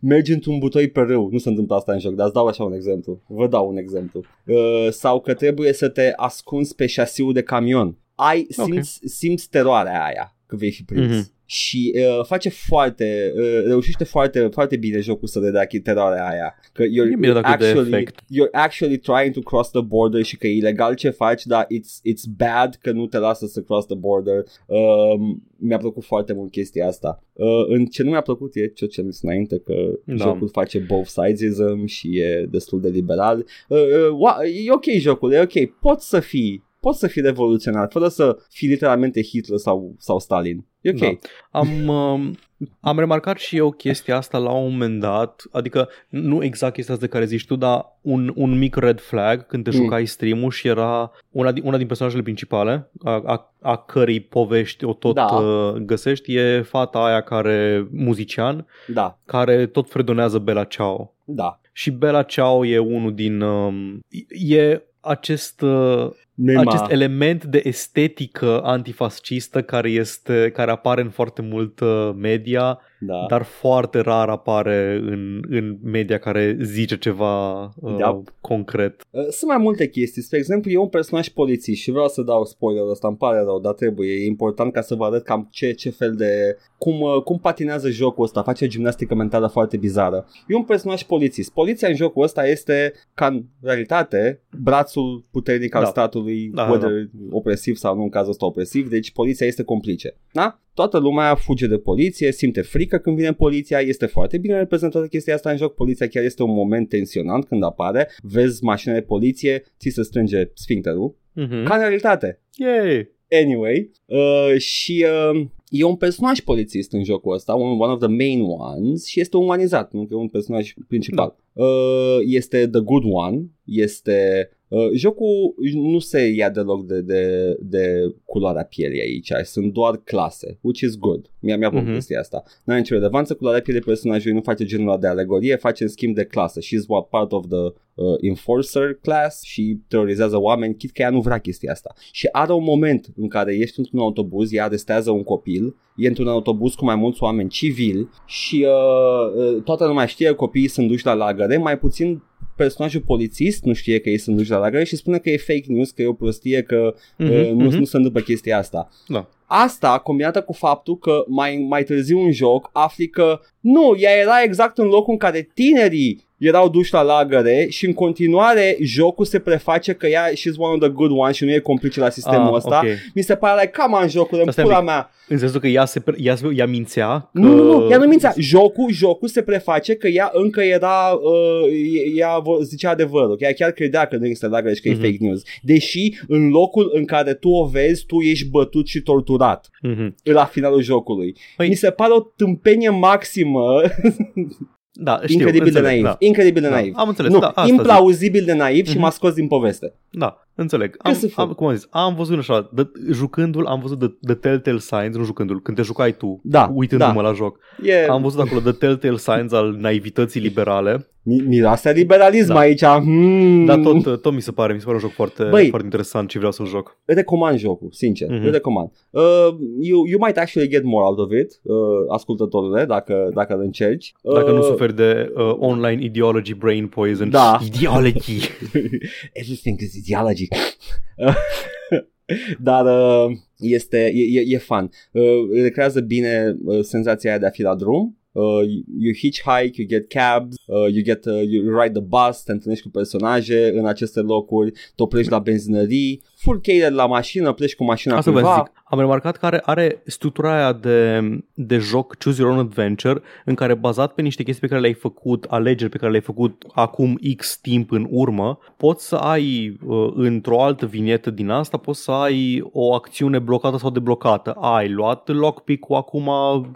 mergi într-un butoi pe râu. Nu se întâmplă asta în joc, dar îți dau așa un exemplu. Vă dau un exemplu. Uh, sau că trebuie să te ascunzi pe șasiul de camion. Ai, simți, okay. simți teroarea aia. că vei fi prins. Mm-hmm. Și uh, face foarte, uh, reușește foarte, foarte bine jocul să redea terarea aia. Că you're actually, you're actually trying to cross the border și că e ilegal ce faci, dar it's, it's bad că nu te lasă să cross the border. Uh, mi-a plăcut foarte mult chestia asta. Uh, în ce nu mi-a plăcut e ce ce am zis înainte, că da. Jocul face both sidesism și e destul de liberal. Uh, uh, e ok jocul, e ok. Poți să fii, poți să fii revoluționar, fără să fii literalmente Hitler sau, sau Stalin. E ok. Da. Am, um, am remarcat și eu chestia asta la un moment dat, adică nu exact chestia asta de care zici tu, dar un, un mic red flag când te mm. jucai stream-ul și era una din, una din personajele principale, a, a, a cărei povești o tot da. uh, găsești, e fata aia care, muzician, da. care tot fredonează Bella Ciao. Da. Și Bella Ciao e unul din... Um, e acest... Uh, Nema. Acest element de estetică antifascistă care este care apare în foarte multă media, da. Dar foarte rar apare în, în media care zice ceva uh, da. concret. Sunt mai multe chestii. Spre exemplu, e un personaj polițist și vreau să dau spoiler ăsta, îmi pare rău, dar trebuie. E important ca să vă arăt cam ce, ce fel de... Cum, cum patinează jocul ăsta. Face o gimnastică mentală foarte bizară. E un personaj polițist. Poliția în jocul ăsta este, ca în realitate, brațul puternic al da. statului. Da, da, da. Opresiv sau nu, în cazul ăsta opresiv, deci poliția este complice. Da? Toată lumea fuge de poliție, simte frică când vine poliția, este foarte bine reprezentată chestia asta în joc, poliția chiar este un moment tensionant când apare, vezi mașina de poliție, ți se strânge sfincterul, mm-hmm. ca în realitate. Yay! Anyway, uh, și... Uh, e un personaj polițist în jocul ăsta, one of the main ones, și este umanizat, nu că e un personaj principal. Da. Uh, este the good one, este... Uh, jocul nu se ia deloc de, de, de culoarea pielii aici, sunt doar clase, which is good. Mi-a, mi-a plăcut chestia asta. N-are nicio relevanță, culoarea pielii personajului nu face genul de alegorie, face în schimb de clasă. She's what part of the uh, enforcer class și terorizează oameni, chit că ea nu vrea chestia asta. Și are un moment în care ești într-un autobuz, ea arestează un copil, e într-un autobuz cu mai mulți oameni civili și uh, toată lumea știe, copiii sunt duși la lagăre, mai puțin personajul polițist nu știe că ei sunt duși la lagăre și spune că e fake news, că e o prostie, că uh, mm-hmm, nu, mm-hmm. nu se întâmplă chestia asta. Da. Asta, combinată cu faptul că mai, mai târziu în joc afli că nu, ea era exact în locul în care tinerii erau duși la lagăre și în continuare jocul se preface că ea she's one of the good ones și nu e complice la sistemul ah, ăsta. Okay. Mi se pare like, cam în jocul, în pula mea. În sensul că ea, se, ea, ea mințea? Că... Nu, nu, nu, ea nu mințea. Jocul, jocul se preface că ea încă era, uh, ea zicea adevărul, că ea chiar credea că nu există lagăre și că mm-hmm. e fake news. Deși în locul în care tu o vezi, tu ești bătut și torturat mm-hmm. la finalul jocului. Păi... Mi se pare o tâmpenie maximă... Da, știu, incredibil înțeleg, de naiv, da. incredibil de da, naiv. Am înțeles, nu, da, asta implauzibil zic. de naiv și m-a scos din poveste. Da, înțeleg. Am, am, cum am zis, am văzut așa, de, jucându-l, am văzut de, de Telltale Signs, nu jucându-l, când te jucai tu, da, uitându-mă da. la joc. E... Am văzut acolo de Telltale Signs al naivității liberale. Miroase liberalism da. aici. Hmm. Dar tot, tot mi se pare, mi se pare un joc foarte, Băi, foarte interesant și vreau să-l joc. Recomand jocul, sincer, mm-hmm. recomand. Uh, you, you might actually get more out of it, uh, ascultătorule, dacă, dacă îl încerci. Uh, dacă nu suferi de uh, online ideology brain poison. Da. Ideology. Everything is ideology. Dar uh, este, e, e, e fun. Uh, recrează bine uh, senzația aia de a fi la drum. Uh, you, you hitchhike, you get cabs, uh, you get uh, you ride the bus, te întâlnești cu personaje în aceste locuri, te pleci la benzinării, fur cheile la mașină, pleci cu mașina Asta cuiva. Zic, am remarcat că are, are structura aia de, de joc Choose Your Own Adventure, în care bazat pe niște chestii pe care le-ai făcut, alegeri pe care le-ai făcut acum X timp în urmă, poți să ai uh, într-o altă vinietă din asta, poți să ai o acțiune blocată sau deblocată. Ai luat lockpick-ul acum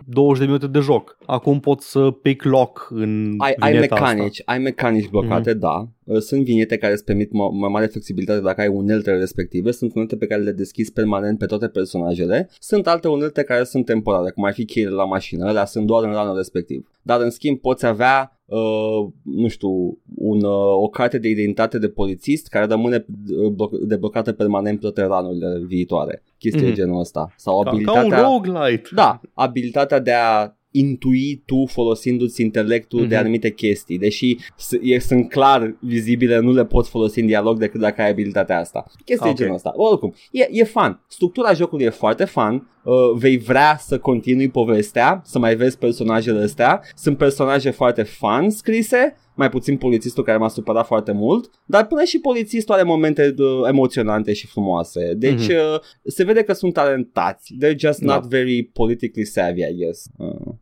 douăzeci de minute de joc. Acum poți să pick lock în ai, ai mecanici, asta. Ai mecanici blocate, mm-hmm. da. Sunt vinete care îți permit mai m- mare flexibilitate dacă ai uneltele respective. Sunt unelte pe care le deschizi permanent pe toate personajele. Sunt alte unelte care sunt temporare, cum ar fi cheile la mașină, dar sunt doar în ranul respectiv. Dar în schimb poți avea Uh, nu știu, un, uh, o carte de identitate de polițist care rămâne blo- deblocată permanent toate ranurile viitoare, chestii mm-hmm. de genul ăsta. Sau abilitatea, ca un roguelite. Da, abilitatea de a intui tu folosindu-ți intelectul mm-hmm. de anumite chestii, deși s- sunt clar vizibile, nu le poți folosi în dialog decât dacă ai abilitatea asta. Chestia okay. genul ăsta. Oricum, e, e fun. Structura jocului e foarte fun. Uh, vei vrea să continui povestea, să mai vezi personajele astea. Sunt personaje foarte fun scrise, mai puțin polițistul care m-a supărat foarte mult, dar până și polițistul are momente uh, emoționante și frumoase. Deci mm-hmm. uh, se vede că sunt talentați. They're just no. not very politically savvy, I guess. Uh.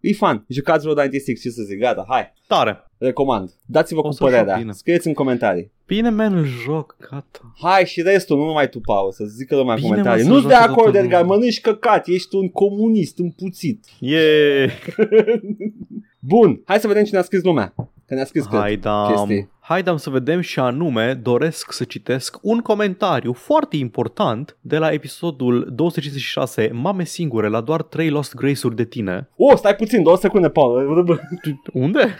E fun. Jucați Road nouăzeci și șase și să zic, gata, hai. Tare. Recomand. Dați-vă o cu părerea. Scrieți în comentarii. Bine, man, îl joc, gata. Hai și restul, nu numai tu, Paul, să zică lumea în comentarii. Nu-ți de acord, Edgar, mănânci căcat, ești un comunist împuțit. Yeah. Bun, hai să vedem cine a scris lumea. Că ne-a scris hai, da. Hai, da, să vedem, și anume doresc să citesc un comentariu foarte important de la episodul două sute cincizeci și șase, Mame singure, la doar trei Lost Grace-uri de tine. Oh, stai puțin, două secunde, Paul. Unde?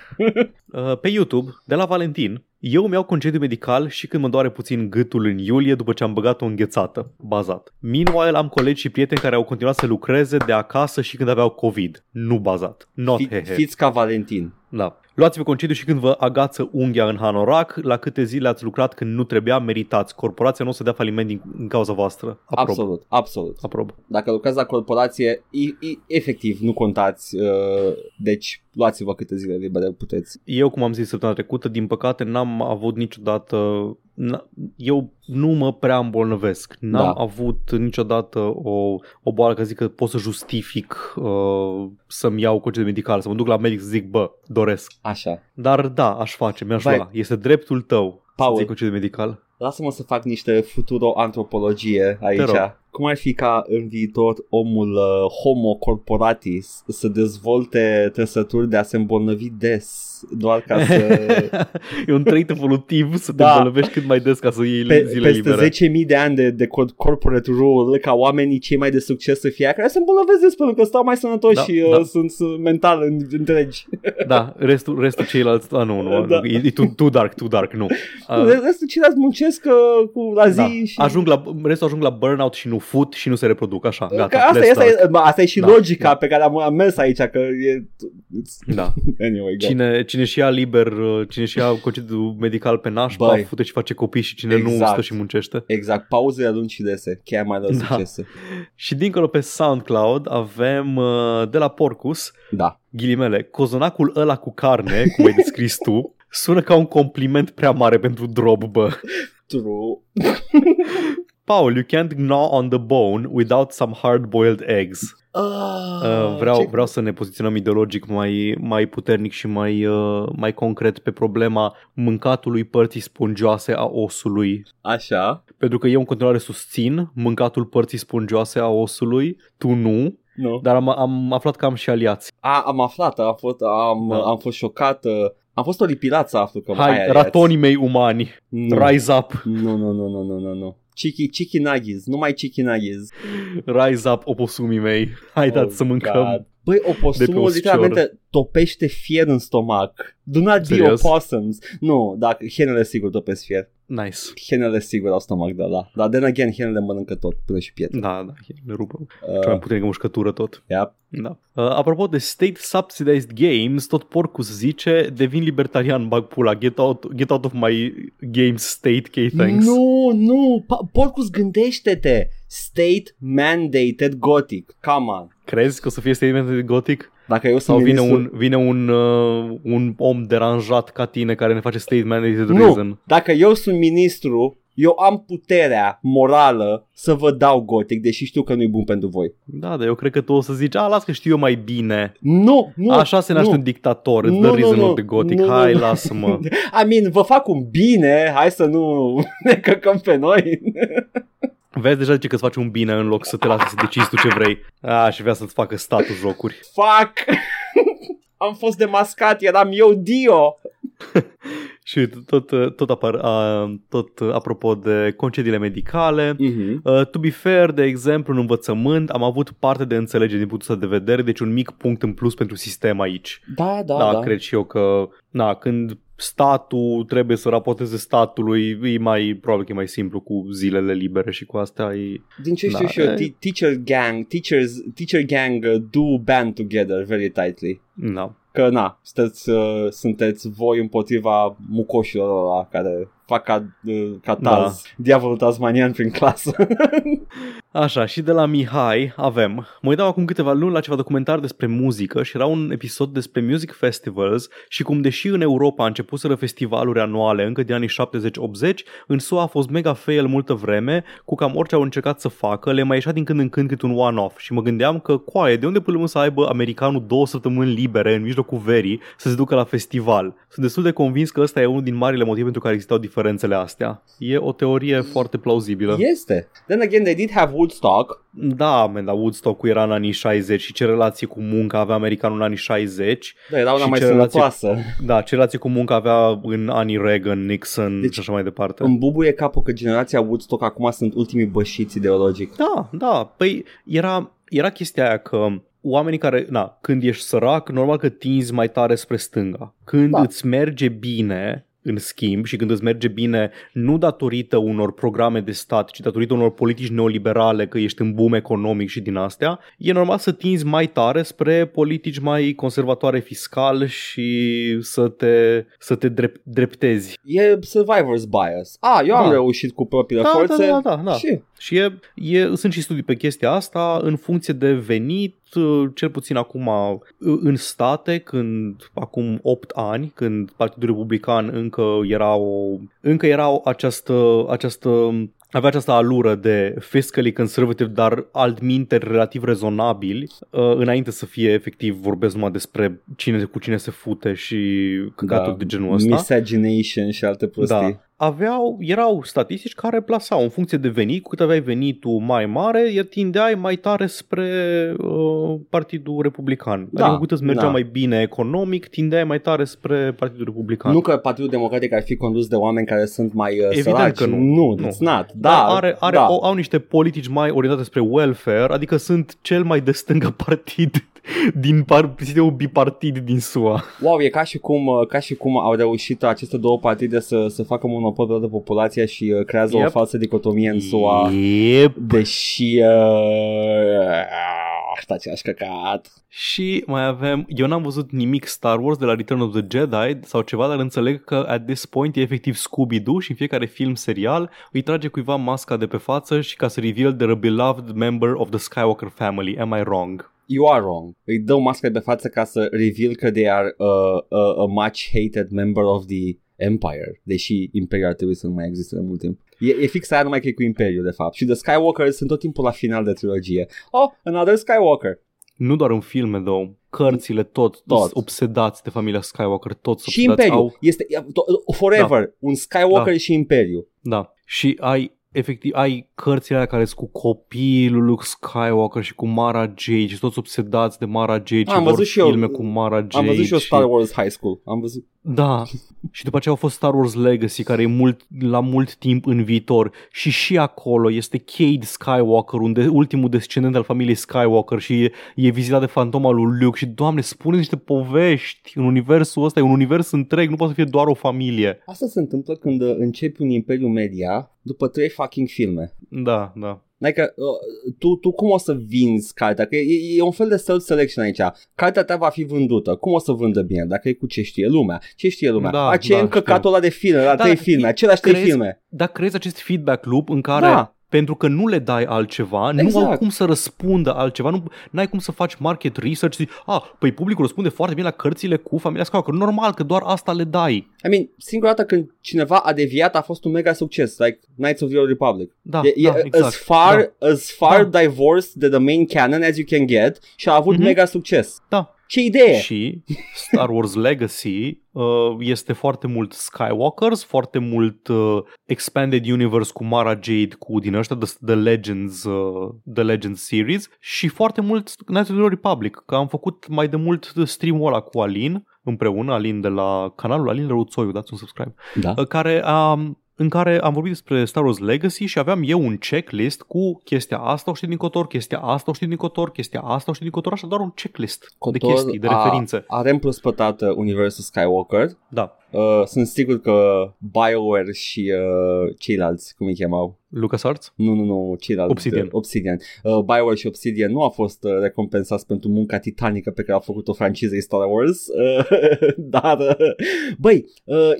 Pe YouTube, de la Valentin. Eu mi-au concediu medical și când mă doare puțin gâtul în iulie după ce am băgat o înghețată. Bazat. Meanwhile, am colegi și prieteni care au continuat să lucreze de acasă și când aveau COVID. Nu bazat. Not Fi- hehe. Fiți ca Valentin. Da. Luați-vă concediu și când vă agață unghia în hanorac, la câte zile ați lucrat când nu trebuia, meritați. Corporația nu o să dea faliment din, din cauza voastră. Aprob. Absolut, absolut. Aprob. Dacă lucrați la corporație, e, e, efectiv nu contați, uh, deci luați-vă câte zile libere puteți. Eu, cum am zis săptămâna trecută, din păcate n-am avut niciodată... Eu nu mă prea îmbolnăvesc. N-am da. avut niciodată o, o boală că zic că pot să justific uh, să-mi iau concediu medical, să mă duc la medic să zic, bă, doresc. Așa. Dar da, aș face, mi-aș lua. Este dreptul tău, Paul, să-ți iei concediu medical. Lasă-mă să fac niște futuro-antropologie aici. Cum ar fi ca în viitor omul uh, homo corporatis să dezvolte trăsături de a se îmbolnăvi des, doar ca să... E un trait evolutiv să te da. îmbolnăvești cât mai des ca să iei Pe, zile peste libere. Peste zece mii de ani de, de corporate rule, ca oamenii cei mai de succes să fie care se îmbolnăvesc des pentru că stau mai sănătoși da, și da. Uh, sunt uh, mental în, întregi. Da, restul, restul ceilalți... Ah, nu, nu, da. e, e too dark, too dark, nu. Uh, restul ceilalți muncesc uh, cu la zi da. și... Ajung la, restul ajung la burnout și nu fut și nu se reproduc, așa, gata. Asta e, asta, e, asta e și da, logica da. pe care am, am mers aici, că e... Da. Anyway, cine, cine și ia liber, cine și ia concediu medical pe nașpa, fute și face copii și cine exact. nu stă și muncește. Exact, pauzele alungi și dese, chiar mai lăsă da. succese. Și dincolo pe SoundCloud avem de la Porcus, da. ghilimele, cozonacul ăla cu carne, cum ai descris tu, sună ca un compliment prea mare pentru drob, bă. True. Paul, you can't gnaw on the bone without some hard-boiled eggs. Oh, uh, vreau, vreau să ne poziționăm ideologic mai, mai puternic și mai, uh, mai concret pe problema mâncatului părții spongioase a osului. Așa. Pentru că eu în continuare susțin mâncatul părții spongioase a osului, tu nu. No. Dar am, am aflat că am și aliați. A, am aflat, am fost, am, da. am fost șocat. Am fost oripilat să aflu că Hai, ratonii mei umani, no. rise up. Nu, nu, nu, nu, nu, nu, nu. Chicky, chicky nuggies, numai chicky nuggies. Rise up, oposumii mei. Hai dați oh, să mâncăm. God. Băi, oposumul literalmente topește fier în stomac. Do not be opossums. Nu, dar henele sigur topesc fier. Nice. Henele sigur au stomac de ăla. Dar then again, henele mănâncă tot, până și pietre. Da, da, henele rupă. Uh, Cea mai puternică mușcătură tot. Yep. Da. Uh, apropo de state subsidized games, tot Porcus zice, devin libertarian, bag pula, get out, get out of my game state, okay, thanks. Nu, nu, pa- Porcus, gândește-te. State mandated gothic, come on. Crezi că o să fie state mandated gothic? Dacă eu sau vine ministru... un vine un uh, un om deranjat ca tine care ne face state mandated nu. reason. Dacă eu sunt ministru, eu am puterea morală să vă dau gothic, deși știu că nu e bun pentru voi. Da, dar eu cred că tu o să zici, a, las că știu eu mai bine. Nu, nu. Așa se naște nu. un dictator, nu, the reason nu, of the gothic. Nu, hai, nu. lasă-mă. I mean, vă fac un bine, hai să nu ne căcăm pe noi. Vezi, deja zice că-ți faci un bine în loc să te lase să decizi tu ce vrei. Ah, și vrea să-ți facă statul jocuri. Fuck! Am fost demascat, eram eu Dio! Și tot, tot, apar, uh, tot apropo de concediile medicale, uh-huh. uh, to be fair, de exemplu, în învățământ am avut parte de înțelegere din punctul ăsta de vedere, deci un mic punct în plus pentru sistem aici. Da, da, da. Da, cred și eu că, na, când... statul trebuie să raporteze statului, e mai, probabil că e mai simplu cu zilele libere și cu astea e... Din ce știu da, și eu, e... teacher gang, teachers, teacher gang do band together very tightly. Da. Că na, sunteți, uh, sunteți voi împotriva mucoșilor ăla care fac ca, uh, ca taz, da. Diavolul tasmanian prin clasă. Așa, și de la Mihai avem: mă uitam acum câteva luni la ceva documentar despre muzică și era un episod despre music festivals și cum deși în Europa a început să festivaluri anuale încă din anii șaptezeci optzeci, în S U A a fost mega fail multă vreme, cu cam orice au încercat să facă, le mai ieșea din când în când cât un one-off și mă gândeam că coaie, de unde până să aibă americanul două săptămâni libere în mijlocul verii să se ducă la festival? Sunt destul de convins că ăsta e unul din marile motive pentru care existau diferențele astea. E o teorie foarte plauzibilă. Este. Then again, they did have Woodstock. Da, men, la Woodstock era în anii șaizeci și ce relație cu munca avea americanul în anii șaizeci. Da, era una mai sănătoasă. Da, ce relație cu munca avea în anii Reagan, Nixon, deci, și așa mai departe. Îmi bubuie capul că generația Woodstock acum sunt ultimii bășiți ideologic. Da, da, păi era, era chestia aia că oamenii care, na, când ești sărac, normal că tinzi mai tare spre stânga. Când da. Îți merge bine... în schimb, și când îți merge bine nu datorită unor programe de stat, ci datorită unor politici neoliberale, că ești în boom economic și din astea, e normal să tinzi mai tare spre politici mai conservatoare fiscal și să te, să te drept, dreptezi. E survivor's bias. Ah, eu am da. reușit cu propriile da, forțe. Da, da, da, da. Și, și e, e, sunt și studii pe chestia asta în funcție de venit. Cel puțin acum în state, când acum opt ani, când Partidul Republican încă era o încă era această această avea această alură de fiscally conservative, dar altminteri relativ rezonabili, înainte să fie, efectiv, vorbesc numai despre cine cu cine se fute și căcaturi da, de genul ăsta. Miscegenation și alte prostii. Da. Aveau, erau statistici care plasau în funcție de venit, cu cât aveai venitul mai mare, iar tindeai mai tare spre uh, Partidul Republican. Da, adică cu cât îți mergea da. mai bine economic, tindeai mai tare spre Partidul Republican. Nu că Partidul Democratic ar fi condus de oameni care sunt mai uh, Evident săraci. Că nu. Nu, nu. It's not. Da, are, are, da. Au, au niște politici mai orientate spre welfare, adică sunt cel mai de stângă partid din par, sistemul bipartid din S U A. Wow, e ca și cum, ca și cum au reușit aceste două partide să, să facă monopol de toată populația și uh, creează yep. o falsă dicotomie în S U A. Yep. Deși... Uh, asta ce-aș căcat. Și mai avem: eu n-am văzut nimic Star Wars de la Return of the Jedi sau ceva, dar înțeleg că at this point e efectiv Scooby-Doo și în fiecare film serial îi trage cuiva masca de pe față și ca să reveal the beloved member of the Skywalker family. Am I wrong? You are wrong. Îi dă o mască pe față ca să reveal că they are a, a, a much hated member of the Empire. Deși Imperiul trebuie să nu mai existe de mult timp. E, e fix aia, numai că e cu Imperiul, de fapt. Și The Skywalker sunt tot timpul la final de trilogie. Oh, another Skywalker. Nu doar în filme, though. Cărțile tot, toți obsedați de familia Skywalker. Toți și Imperiul. Au... Este forever. Da. Un Skywalker da. și Imperiul. Da. Și ai... efectiv, ai cărțile alea care sunt cu copilul Luke Skywalker și cu Mara Jade și toți obsedați de Mara Jade. Am văzut și filme eu, cu Mara Jade. Am văzut și eu Star Wars High School. Am văzut. Da. Și după aceea au fost Star Wars Legacy, care e mult, la mult timp în viitor. Și și acolo este Cade Skywalker, unde ultimul descendent al familiei Skywalker, și e, e vizitat de fantoma lui Luke. Și, Doamne, spune niște povești în universul ăsta. E un univers întreg, nu poate să fie doar o familie. Asta se întâmplă când începi un imperiu media după trei fucking filme. Da, da. Adică, uh, tu, tu cum o să vinzi cartea? Că e, e un fel de self-selection aici. Cartea ta va fi vândută. Cum o să vândă bine? Dacă e cu ce știe lumea. Ce știe lumea? Da, Aceea da, încăcatul ăla de filme, la da, trei filme, același trei filme. Dar creezi acest feedback loop în care... Da. Pentru că nu le dai altceva, exact. Nu au cum să răspundă altceva, nu ai cum să faci market research și zici, ah, păi publicul răspunde foarte bine la cărțile cu familia Skywalker, normal că doar asta le dai. I mean, singura dată când cineva a deviat a fost un mega succes, like Knights of the Old Republic. Da, e, da, e exact. As far, da. as far da. divorced de the main canon as you can get și a avut mm-hmm. mega succes. Da. Ce idee! Și Star Wars Legacy uh, este foarte mult Skywalkers, foarte mult uh, Expanded Universe cu Mara Jade, cu din ăștia, The, the Legends uh, The Legends series, și foarte mult Knights of the Republic, că am făcut mai de mult stream-ul ăla cu Alin, împreună, Alin de la canalul Alin Răuțoiu, dați un subscribe, da? uh, care um, în care am vorbit despre Star Wars Legacy și aveam eu un checklist cu chestia asta o știi din Cotor, chestia asta o știi din Cotor, chestia asta o știi din Cotor, așa, doar un checklist Cotor de chestii, de referințe. A, a reîmprospătat universul Skywalker. Da. Uh, sunt sigur că BioWare și uh, ceilalți, cum îi chemau? LucasArts? Nu, nu, nu, ceilalți. Obsidian. Obsidian. Uh, BioWare și Obsidian nu au fost uh, recompensați pentru munca titanică pe care a făcut-o francizei Star Wars, uh, dar, uh, băi, uh,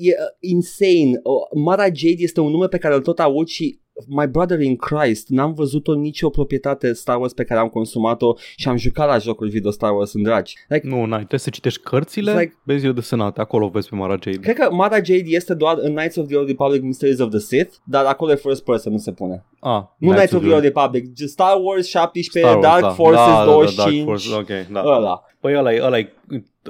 e, e insane. Uh, Mara Jade este un nume pe care îl tot aud și my brother in Christ, n-am văzut-o nicio proprietate Star Wars pe care am consumat-o și am jucat la jocuri video Star Wars în dragi. Like, nu, n-ai, trebuie să citești cărțile, like, vezi eu de sănătate, acolo vezi pe Mara Jade. Cred că Mara Jade este doar în Knights of the Old Republic Mysteries of the Sith, dar acolo e first person, nu se pune. Ah, nu Knights, Knights of the Old Republic, Star Wars șaptesprezece, Star Wars, Dark da. Forces da, da, douăzeci și cinci, da, Dark Force, okay, da. Ăla. Păi ăla e, ăla e,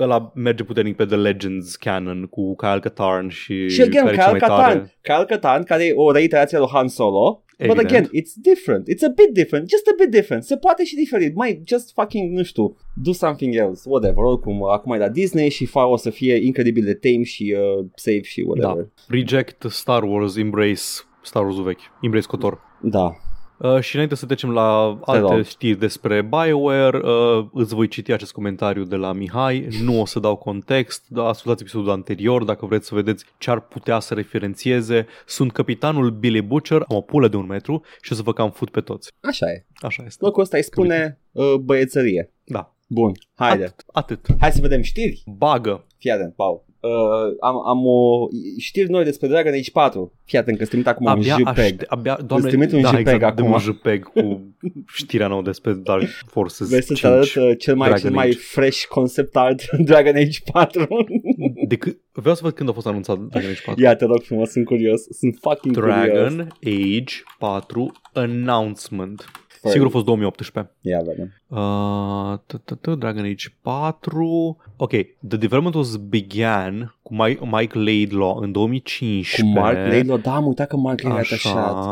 ăla merge puternic pe The Legends canon cu Kyle Katarn și... Și again, care Kyle Katarn, Kyle Katarn, care e o reiterație lui Han Solo. Evident. But again, it's different. It's a bit different. Just a bit different. Se poate și diferit. Mai, just fucking, nu știu, do something else. Whatever. Oricum, acum e la Disney și fa o să fie incredibil de tame și uh, safe și whatever. Da. Reject Star Wars, embrace Star Wars-ul vechi. Embrace Kotor. Da. Uh, și înainte să trecem la alte știri despre BioWare, uh, îți voi citi acest comentariu de la Mihai, nu o să dau context, dar ascultați episodul anterior dacă vreți să vedeți ce ar putea să referențieze. Sunt capitanul Billy Butcher, am o pulă de un metru și o să vă cam fut pe toți. Așa e. Așa este. Locul ăsta îi spune uh, băiețărie. Da. Bun, haide. Atât, atât. Hai să vedem știri. Bagă. Fii atent, Paul. Uh, am, am o știri noi despre Dragon Age patru. Fii atent că îți trimit acum abia un JPEG. Abia, doamne, îți trimit un da, JPEG exact, acum. De un JPEG cu știrea nouă despre Dark Forces. Vrei să-ți arăt uh, cel mai, cel mai fresh concept art Dragon Age patru? De câ- Vreau să văd când a fost anunțat Dragon Age patru. Ia, te rog frumos, sunt curios. Sunt fucking Dragon curios. Dragon Age patru announcement. Sorry. Sigur a fost două mii optsprezece. Ia, vedem. Dragon Age patru. Ok, the development was began cu Mike Laidlaw în două mii cincisprezece. Cu Mike Laidlaw, da, am uitat că Mike Laidlaw a atașat.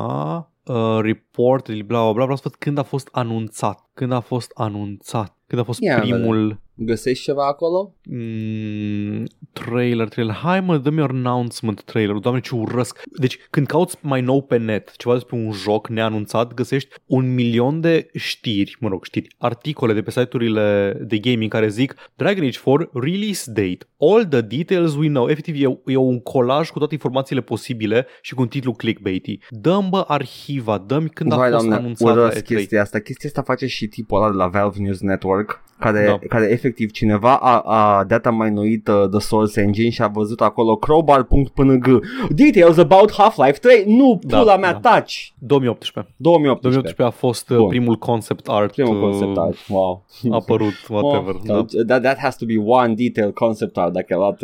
Uh, report, bla, bla, bla, vreau să văd când a fost anunțat. Când a fost anunțat. Când a fost Ia, primul... Vedem. Găsești ceva acolo? Mm, trailer, trailer. Hai mă, dă-mi announcement trailer. Doamne, ce urăsc. Deci, când cauți mai nou pe net ceva despre un joc neanunțat, găsești un milion de știri, mă rog, știri, articole de pe site-urile de gaming care zic Dragon Age patru release date. All the details we know. Efectiv, e, e un colaj cu toate informațiile posibile și cu un titlu clickbait-y. Dă-mi, bă, arhiva, dă-mi când Vai, a fost doamne, anunțată. E chestia asta. Chestia asta face și tipul ăla de la Valve News Network, care, da. care efectiv Efectiv, cineva a, a dat amănuit uh, The Source Engine și a văzut acolo crowbar punct p n g details about Half-Life trei. Nu, pula da, mea, da. Touch. două mii optsprezece. două mii optsprezece a fost uh, primul concept art. Primul concept art. Wow. A apărut, whatever. Oh, da. that, that has to be one detail concept art, dacă a luat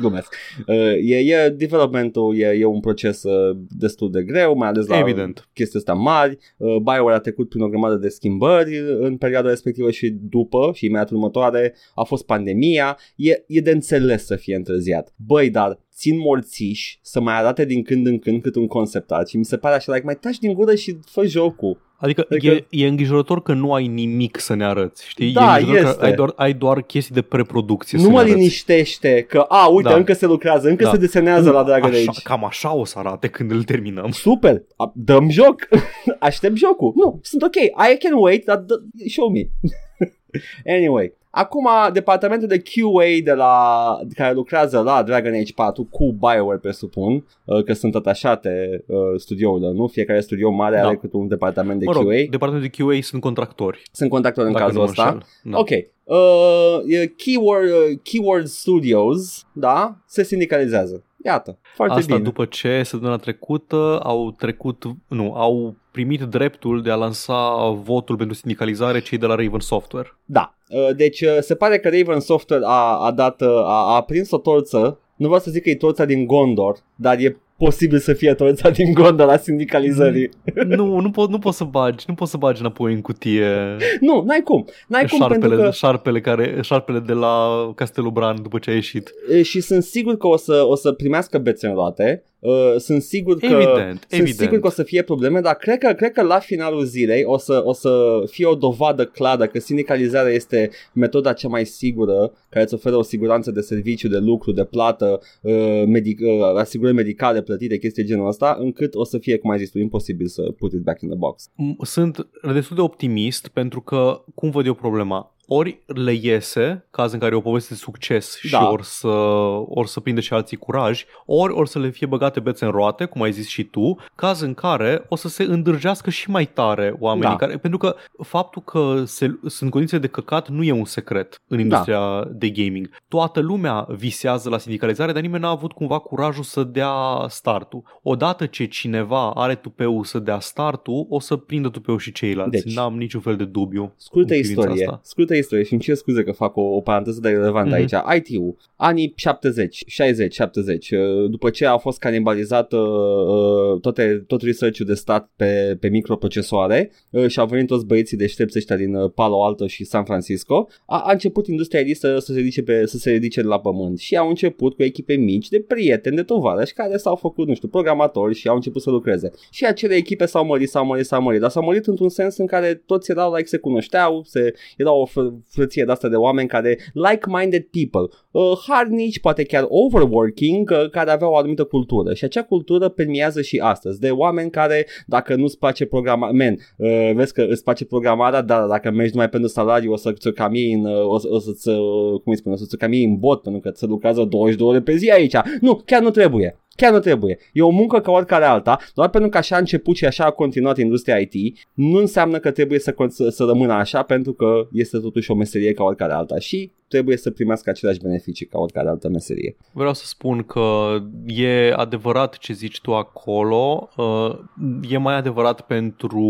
glumesc. Uh, e, e developmentul, e, e un proces uh, destul de greu, mai ales la Evident. chestii astea mari. Uh, BioWare a trecut prin o grămadă de schimbări în perioada respectivă și după și imediat următoare, a fost pandemia, e, e de înțeles să fie întârziat. Băi, dar țin morțiși să mai arate din când în când cât un concept art și mi se pare așa, like, mai taci din gură și fă jocul. Adică, adică e, e îngrijorător că nu ai nimic să ne arăți, știi? Da, e este. Că ai, doar, ai doar chestii de preproducție. Nu mă liniștește că, a, uite, da. încă se lucrează, încă da. se desenează da. la Dragon Age. Cam așa o să arate când îl terminăm. Super, dăm joc, aștept jocul. Nu, sunt ok, I can wait, dar d- show me. Anyway, acum departamentul de Q A de la, care lucrează la Dragon Age patru cu BioWare, presupun că sunt atașate studiourile, nu? Fiecare studio mare da. are cât un departament de mă rog, Q A. Departamentul de Q A sunt contractori. Sunt contractori în cazul ăsta. Da. Ok. Uh, keyword, uh, keyword Studios, da, se sindicalizează. Iată, foarte Asta bine. Asta după ce săptămâna trecută au trecut, nu, au primit dreptul de a lansa votul pentru sindicalizare cei de la Raven Software. Da, deci se pare că Raven Software a, a dat, a, a prins o torță, nu vreau să zic că e torța din Gondor, dar e posibil să fie torța din Gondor la sindicalizării. Nu, nu poți nu po- să bagi, nu poți să bagi înapoi în cutie. Nu, n-ai cum. N-ai cum șarpele, pentru că șarpele care șarpele de la Castelul Bran după ce a ieșit. Și sunt sigur că o să o să primească bețe în roate. Uh, sunt sigur că evident, sunt evident. sigur că o să fie probleme, dar cred că cred că la finalul zilei o să o să fie o dovadă clară că sindicalizarea este metoda cea mai sigură care îți oferă o siguranță de serviciu, de lucru, de plată, uh, medic, uh, asigurări medicale plătite, chestii genul ăsta, încât o să fie, cum ai zis tu, imposibil să put it back in the box. Sunt destul de optimist pentru că cum văd eu problema? ori le iese, caz în care e o poveste de succes și da. ori, să, ori să prinde și alții curaj, ori ori să le fie băgate bețe în roate, cum ai zis și tu, caz în care o să se îndârjească și mai tare oamenii. Da. Care, pentru că faptul că se, sunt condiții de căcat nu e un secret în industria da. de gaming. Toată lumea visează la sindicalizare, dar nimeni n-a avut cumva curajul să dea startul. Odată ce cineva are tupeul să dea startul, o să prindă tupeul și ceilalți. Deci, n-am niciun fel de dubiu. Scurtă istorie. Asta. Scurtă istorie și îmi cer scuze că fac o, o paranteză de relevant mm-hmm. aici. I T-ul, anii șaptezeci, șaizeci, șaptezeci, după ce a fost canibalizată toate, tot research-ul de stat pe, pe microprocesoare și au venit toți băieții deștepți ăștia din Palo Alto și San Francisco, a, a început industria listă să se ridice pe, să se ridice de la pământ și au început cu echipe mici de prieteni, de tovarăși care s-au făcut, nu știu, programatori și au început să lucreze. Și acele echipe s-au mărit, s-au mărit, s-au mărit, dar s-au mărit într-un sens în care toți erau, like, se cunoșteau, se, erau o frăție de asta de oameni care, like-minded people, uh, harnici, poate chiar overworking, uh, care aveau o anumită cultură și acea cultură permează și astăzi, de oameni care, dacă nu-ți place programarea, man, uh, vezi că îți place programarea, dar dacă mergi numai pentru salariu o să-ți o cam iei în, uh, o să-ți, uh, cum îi spune, o să-ți o cam iei în bot, pentru că ți lucrează douăzeci și două ore pe zi aici. Nu, chiar nu trebuie. Chiar nu trebuie. E o muncă ca oricare alta, doar pentru că așa a început și așa a continuat industria I T, nu înseamnă că trebuie să, să rămână așa, pentru că este totuși o meserie ca oricare alta și trebuie să primească aceleași beneficii ca oricare altă meserie. Vreau să spun că e adevărat ce zici tu acolo, e mai adevărat pentru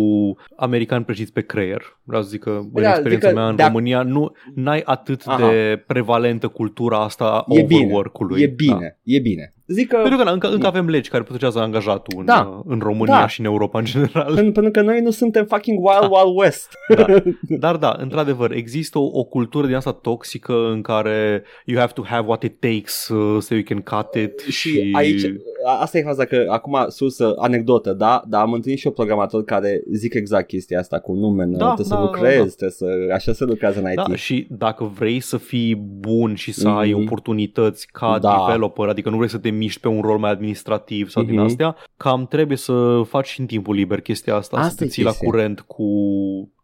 americani preciți pe creier. Vreau să zic că în da, experiența mea în de-a... România nu, n-ai atât Aha. de prevalentă cultura asta overwork-ului. E bine, e bine, da. e bine. Zic că... Pentru că na, încă, încă avem legi care protejează angajatul în, da. în România da. și în Europa în general. Pentru că noi nu suntem fucking wild, da. wild west. Da. Dar da, într-adevăr, există o, o cultură din asta toxică în care you have to have what it takes uh, so you can cut it. Și, și... aici, asta e faza că acum sursă, anecdotă, da? Dar am întâlnit și eu programator care zic exact chestia asta cu nume, da, trebuie da, să lucrezi, da. trebuie să, așa se lucrează în I T. Da, și dacă vrei să fii bun și să mm-hmm. ai oportunități ca da. developer, adică nu vrei să te miști pe un rol mai administrativ sau mm-hmm. din astea, cam trebuie să faci și în timpul liber chestia asta, asta să te ții la curent cu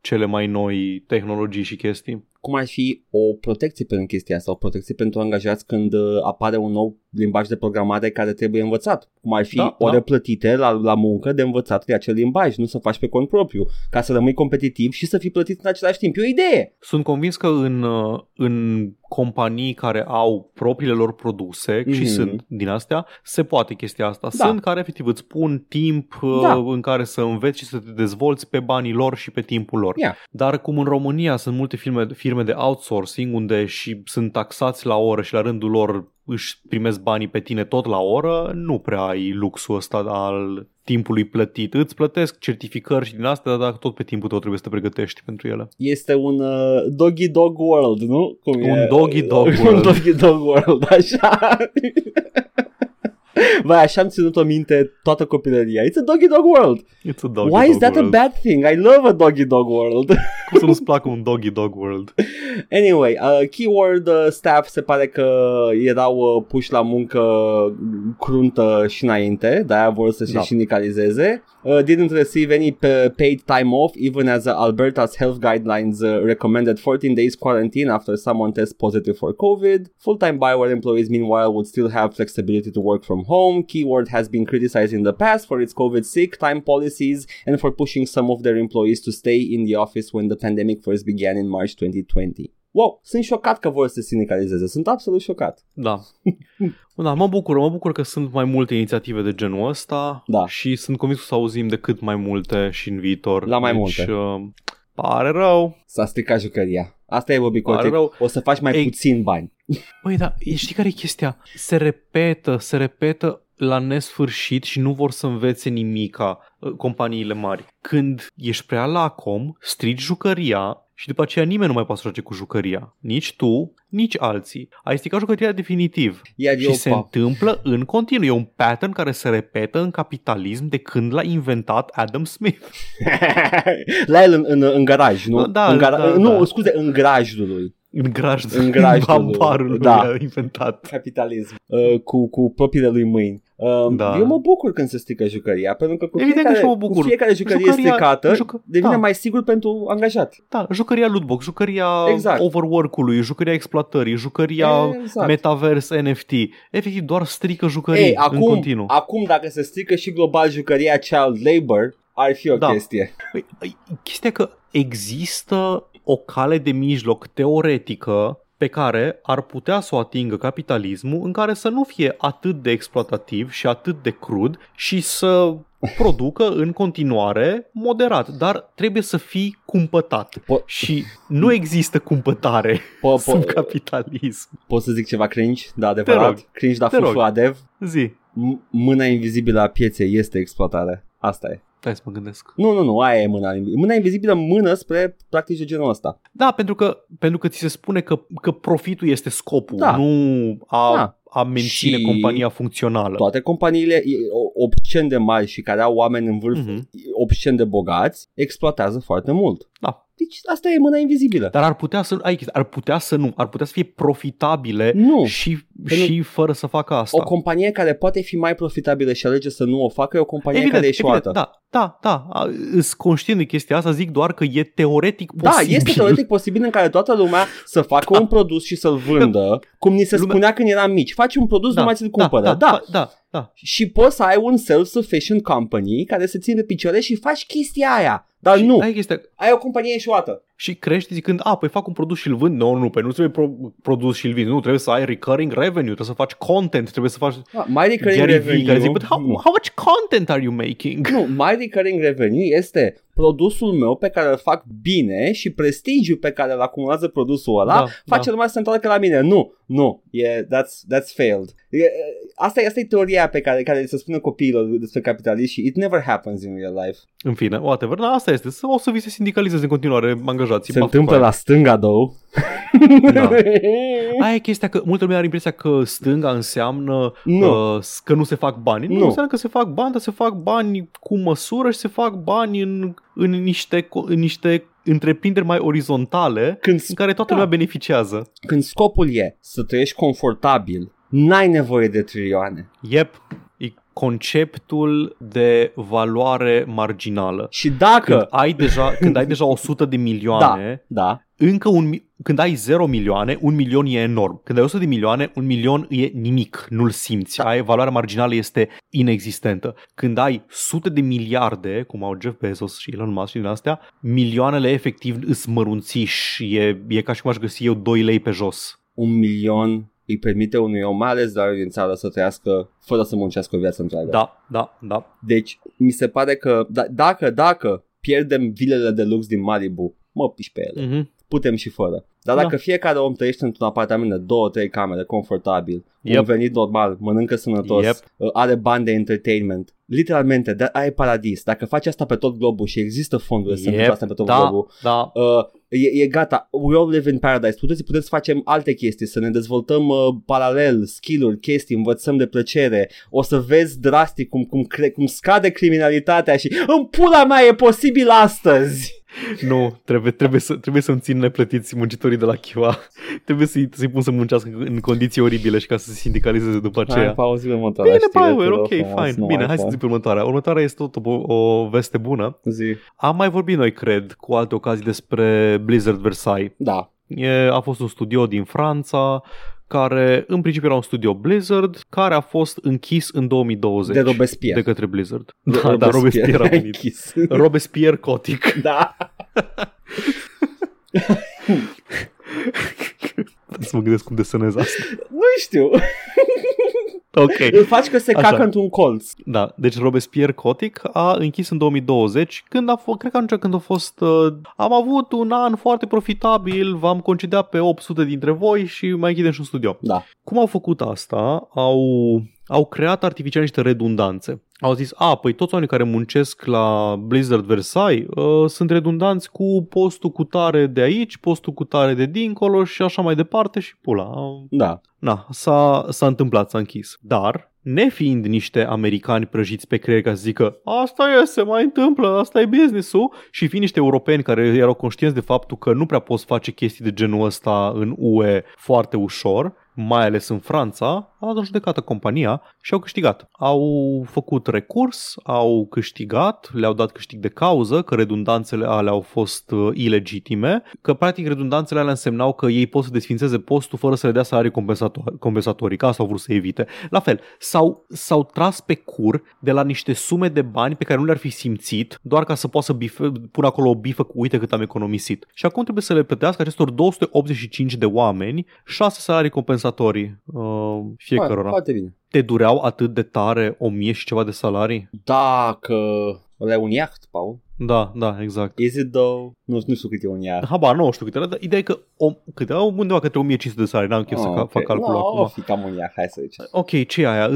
cele mai noi tehnologii și chestii. Cum ar fi o protecție pentru chestia asta, o protecție pentru angajați când apare un nou limbaj de programare care trebuie învățat. Cum ar fi da, ore da. plătite la, la muncă de învățat de acel limbaj, nu să faci pe cont propriu, ca să rămâi competitiv și să fii plătit în același timp. E o idee! Sunt convins că în, în companii care au propriile lor produse mm-hmm. și sunt din astea, se poate chestia asta. Da. Sunt care efectiv îți pun timp da. în care să înveți și să te dezvolți pe banii lor și pe timpul lor. Yeah. Dar cum în România sunt multe firme, firme de outsourcing unde și sunt taxați la oră și la rândul lor își primesc banii pe tine tot la oră, nu prea ai luxul ăsta al timpului plătit. Îți plătesc certificări și din astea, dar tot pe timpul tău trebuie să te pregătești pentru ele. Este un uh, doggy-dog world, nu? Cum un e? doggy-dog world. Un doggy-dog world, așa... Băi, așa am ținut-o minte toată copilăria. It's a doggy dog world. It's a doggy Why dog is that world. a bad thing? I love a doggy dog world. Cum să nu-ți placă un doggy dog world? Anyway, uh, keyword uh, staff se pare că erau uh, puși la muncă cruntă și înainte, de-aia vor să se da. sindicalizeze. Uh, didn't receive any paid time off, even as uh, Alberta's health guidelines uh, recommended fourteen days quarantine after someone tests positive for COVID. Full-time BioWare employees, meanwhile, would still have flexibility to work from home. Keyword has been criticized in the past for its COVID sick time policies and for pushing some of their employees to stay in the office when the pandemic first began in March twenty twenty. Wow, sunt șocat că vor să se sindicalizeze. Sunt absolut șocat. Da. Da, mă bucur, mă bucur că sunt mai multe inițiative de genul ăsta da. și sunt convins să auzim de cât mai multe și în viitor. La mai deci, multe. Uh, pare rău. S-a stricat jucăria. Asta e obicotic. O să faci mai Ei... puțin bani. Băi, dar știi care e chestia? Se repetă, se repetă la nesfârșit și nu vor să învețe nimica companiile mari. Când ești prea lacom, strici jucăria și după aceea nimeni nu mai poate să joace cu jucăria. Nici tu, nici alții. Ai stricat jucăria definitiv. Iar și se pa. întâmplă în continuu. E un pattern care se repetă în capitalism de când l-a inventat Adam Smith. La el în, în, în garaj, nu? Da, în gara- da, nu, da. scuze, în grajdul lui. În grajdul, în grajdul lui, da. inventat. Capitalism. Uh, cu, cu propriile lui mâini. Um, da. Eu mă bucur când se strică jucăria, pentru că cu fiecare, că cu fiecare jucărie jucăria, stricată jucă... devine da. mai sigur pentru angajat. Da, jucăria lootbox, jucăria exact. overwork-ului, jucăria exploatării, jucăria exact. metaverse, N F T. Efectiv doar strică jucării. Ei, acum, în continuu. Acum dacă se strică și global jucăria child labor, ar fi o da. chestie. Chestia că există o cale de mijloc teoretică pe care ar putea să o atingă capitalismul, în care să nu fie atât de exploatativ și atât de crud și să producă în continuare moderat, dar trebuie să fii cumpătat po- și nu există cumpătare po- po- sub capitalism. Poți să zic ceva cringe, da, adevărat? Cringe, dar fufu adev? Zi. M- mâna invizibilă a pieței este exploatare. Asta e. Hai să mă gândesc. Nu, nu, nu, aia e mâna invizibilă. Mâna invizibilă mână spre practici de genul ăsta. Da, pentru că, pentru că ți se spune că, că profitul este scopul, da. nu a, da. a menține și compania funcțională. Toate companiile obscen de mari și care au oameni în vârf uh-huh. obscen de bogați, exploatează foarte mult. Da. Deci asta e mâna invizibilă. Dar ar putea să, ai, ar putea să nu, ar putea să fie profitabile nu, și, și fără să facă asta. O companie care poate fi mai profitabilă și alege să nu o facă e o companie evident, care e eșuată. Da, da, da. Îți conștient de chestia asta, zic doar că e teoretic posibil. Da, este teoretic posibil în care toată lumea să facă da. un produs și să-l vândă, cum ni se lumea... spunea când eram mici. Faci un produs, da, numai ți-l cumpără. Da, da, da. da, da. Da. Și poți să ai un self-sufficient company care se ține pe picioare și faci chestia aia. Dar și nu, ai, chestia... ai o companie eșuată. Și crești zicând, a, păi fac un produs și-l vând. Nu, nu, păi nu trebuie pro- produs și-l vând. Nu, trebuie să ai recurring revenue, trebuie să faci content, trebuie să faci... A, my recurring Gary revenue... Care zic, But how, how much content are you making? Nu, my recurring revenue este produsul meu pe care îl fac bine și prestigiul pe care îl acumulează produsul ăla da, face da. lumea să se întoarcă la mine. Nu, nu, yeah, that's, that's failed. Yeah, asta, asta e teoria pe care, care se spune copiilor despre capitalism și it never happens in real life. În fine, whatever, dar asta este. O să vi se sindicalizeze în continuare angajații. Se întâmplă la stânga, două. Da. Aia e chestia că multă lume are impresia că stânga înseamnă nu. Uh, că nu se fac bani. Nu, nu înseamnă că se fac bani, dar se fac bani cu măsură și se fac bani în, în, niște, în niște întreprinderi mai orizontale când, în care toată da. lumea beneficiază. Când scopul e să trăiești confortabil, n-ai nevoie de trilioane. Yep. Conceptul de valoare marginală. Și dacă când ai deja, când ai deja o sută de milioane, da, da. încă un, când ai zero milioane, un milion e enorm. Când ai o sută de milioane, un milion e nimic, nu-l simți. Da. Ai, valoarea marginală este inexistentă. Când ai sute de miliarde, cum au Jeff Bezos și Elon Musk și din astea, milioanele efectiv îți mărunțiși. E, e ca și cum aș găsi eu doi lei pe jos. Un milion îi permite unui om, mai ales dar din țară, să trăiască fără să muncească o viață întreagă. Da, da, da. Deci, mi se pare că d- dacă, dacă pierdem vilele de lux din Malibu, mă piși pe ele. Mm-hmm. Putem și fără. Dar dacă da. fiecare om trăiește într-un apartament de două, trei camere, confortabil, yep. un venit normal, mănâncă sănătos, yep. are bani de entertainment, literalmente, aia e paradis. Dacă faci asta pe tot globul și există fonduri yep. să faci asta pe tot da, globul, da. Uh, e, e gata, we all live in paradise. Puteți, puteți să facem alte chestii, să ne dezvoltăm uh, paralel, skill-uri, chestii, învățăm de plăcere. O să vezi drastic cum, cum, cre- cum scade criminalitatea și în pula mea e posibil astăzi. Nu, trebuie, trebuie, să, trebuie să-mi țin neplătiți muncitorii de la Chiua. Trebuie să-i, să-i pun să muncească în condiții oribile și ca să se sindicalizeze după aceea. Hai, pauză pe următoarea. Bine, BioWare, ok, fine. Bine, hai să zic pe următoarea. Următoarea este tot o, o veste bună. Zi. Am mai vorbit noi, cred, cu alte ocazii despre Blizzard Versailles. Da. E, a fost un studio din Franța care în principiu era un studio Blizzard care a fost închis în două mii douăzeci de Robespierre de către Blizzard. De da, Robespierre, da, Robespierre a venit. Robespierre Cotic. Da. Să mă gândesc cum desenez asta. Nu știu. Okay. Îl faci că se cacă într-un colț. Da, deci Robespierre Cotic a închis în două mii douăzeci, când a f- cred că atunci când a fost uh, am avut un an foarte profitabil, v-am concediat pe opt sute dintre voi și mai închidem și un studio. Da. Cum au făcut asta? Au au creat artificial niște redundanțe. Au zis, a, păi toți oamenii care muncesc la Blizzard Versailles uh, sunt redundanți cu postul cutare de aici, postul cutare de dincolo și așa mai departe și pula. Da. Na, s-a, s-a întâmplat, s-a închis. Dar, nefiind niște americani prăjiți pe creier ca să zică, asta e, se mai întâmplă, asta e business-ul, și fiind niște europeni care erau conștienți de faptul că nu prea poți face chestii de genul ăsta în U E foarte ușor, mai ales în Franța, au dat în judecată compania și au câștigat. Au făcut recurs, au câștigat, le-au dat câștig de cauză, că redundanțele alea au fost ilegitime, că practic redundanțele alea însemnau că ei pot să desfințeze postul fără să le dea salarii compensator- compensatorii, că asta au vrut să evite. La fel, s-au, s-au tras pe cur de la niște sume de bani pe care nu le-ar fi simțit, doar ca să poată să bife, pun acolo o bifă cu uite cât am economisit. Și acum trebuie să le plătească acestor două sute optzeci și cinci de oameni șase salarii compensatorii uh, fiecărora. Foarte bine. Te dureau atât de tare o mie și ceva de salarii? Da, că ăla e un iaht, Paul. Da, da, exact. Is it though? Nu, nu știu cât e un iaht. Habar, nu știu cât era, dar ideea e că o, cât era undeva către o mie cinci sute de salarii, n-am chef oh, să okay. fac calculul no, acum. Nu, o fi cam un iaht, hai să zicem. Ok, ce aia?